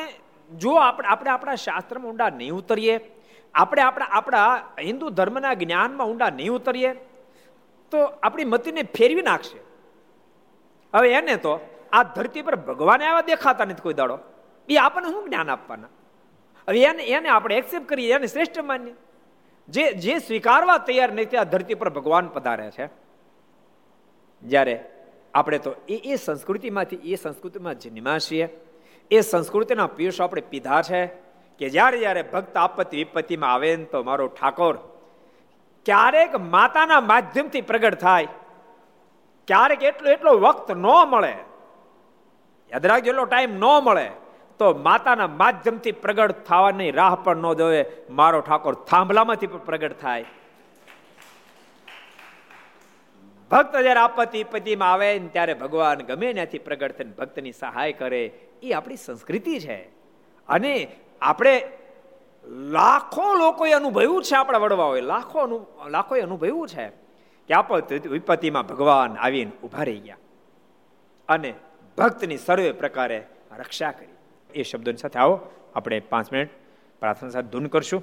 જો આપણે આપણા શાસ્ત્રમાં ઊંડા નહીં ઉતરીએ, આપણે આપણા હિન્દુ ધર્મના જ્ઞાનમાં ઊંડા નહીં ઉતરીએ તો આપણી મતિને ફેરવી નાખશે. હવે એને તો આ ધરતી પર ભગવાન આવ્યા દેખાતા નથી કોઈ દાડો, એ આપણને શું જ્ઞાન આપવાના? હવે એને આપણે એક્સેપ્ટ કરીએ, એને શ્રેષ્ઠ માનીએ. જે સ્વીકારવા તૈયાર નથી આ ધરતી પર ભગવાન પધારે છે, જ્યારે આપણે તો એ સંસ્કૃતિમાંથી, એ સંસ્કૃતિમાં જન્મ્યા છીએ, એ સંસ્કૃતિના પીરસો આપણે પીધા છે કે જ્યારે જ્યારે ભક્ત આપત્તિ વિપત્તિમાં આવે ને તો મારો ઠાકોર ક્યારેક માતાના માધ્યમથી પ્રગટ થાય, ક્યારેક એટલો વખત ન મળે, યાદ રાખજો, એટલો ટાઈમ ન મળે તો માતાના માધ્યમથી પ્રગટ થવાની રાહ પણ ન જોવે, મારો ઠાકોર થાંભલામાંથી પણ પ્રગટ થાય. ભક્ત જયારે આપત્તિ વિપત્તિમાં આવે ને ત્યારે ભગવાન ગમે ત્યાંથી પ્રગટ થઈને ભક્તની સહાય કરે, એ આપણી સંસ્કૃતિ છે. અને આપણે લાખો લોકોએ અનુભવ્યું છે, આપણા વડવાઓએ લાખોએ અનુભવ્યું છે કે આપત્તિ વિપત્તિમાં ભગવાન આવીને ઉભા રહી ગયા અને ભક્તની સર્વે પ્રકારે રક્ષા કરી. એ શબ્દોની સાથે આવો આપણે 5 મિનિટ પ્રાર્થના સાથે ધૂન કરશું.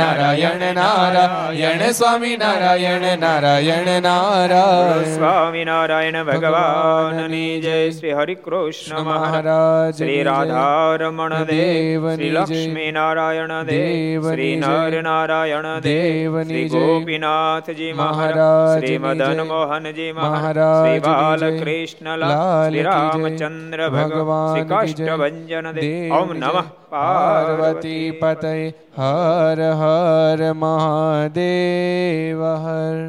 નારાયણ નારાયણ સ્વામી નારાયણ નારાયણ નારાયણ સ્વામી નારાયણ ભગવાનની જય. શ્રી હરિકૃષ્ણ મહારાજ, શ્રી રાધારમણ દેવ, શ્રી લક્ષ્મી નારાયણ દેવ, શ્રી નર નારાયણ દેવ, શ્રી ગોપીનાથજી મહારાજ, શ્રી મદન મોહનજી મહારાજ, શ્રી બાલકૃષ્ણ લાલ, શ્રી રામચંદ્ર ભગવાન, શ્રી કાષ્ટભંજન દેવ. ઓમ નમઃ પાર્વતી પતય. હર હર મહાદેવ હર.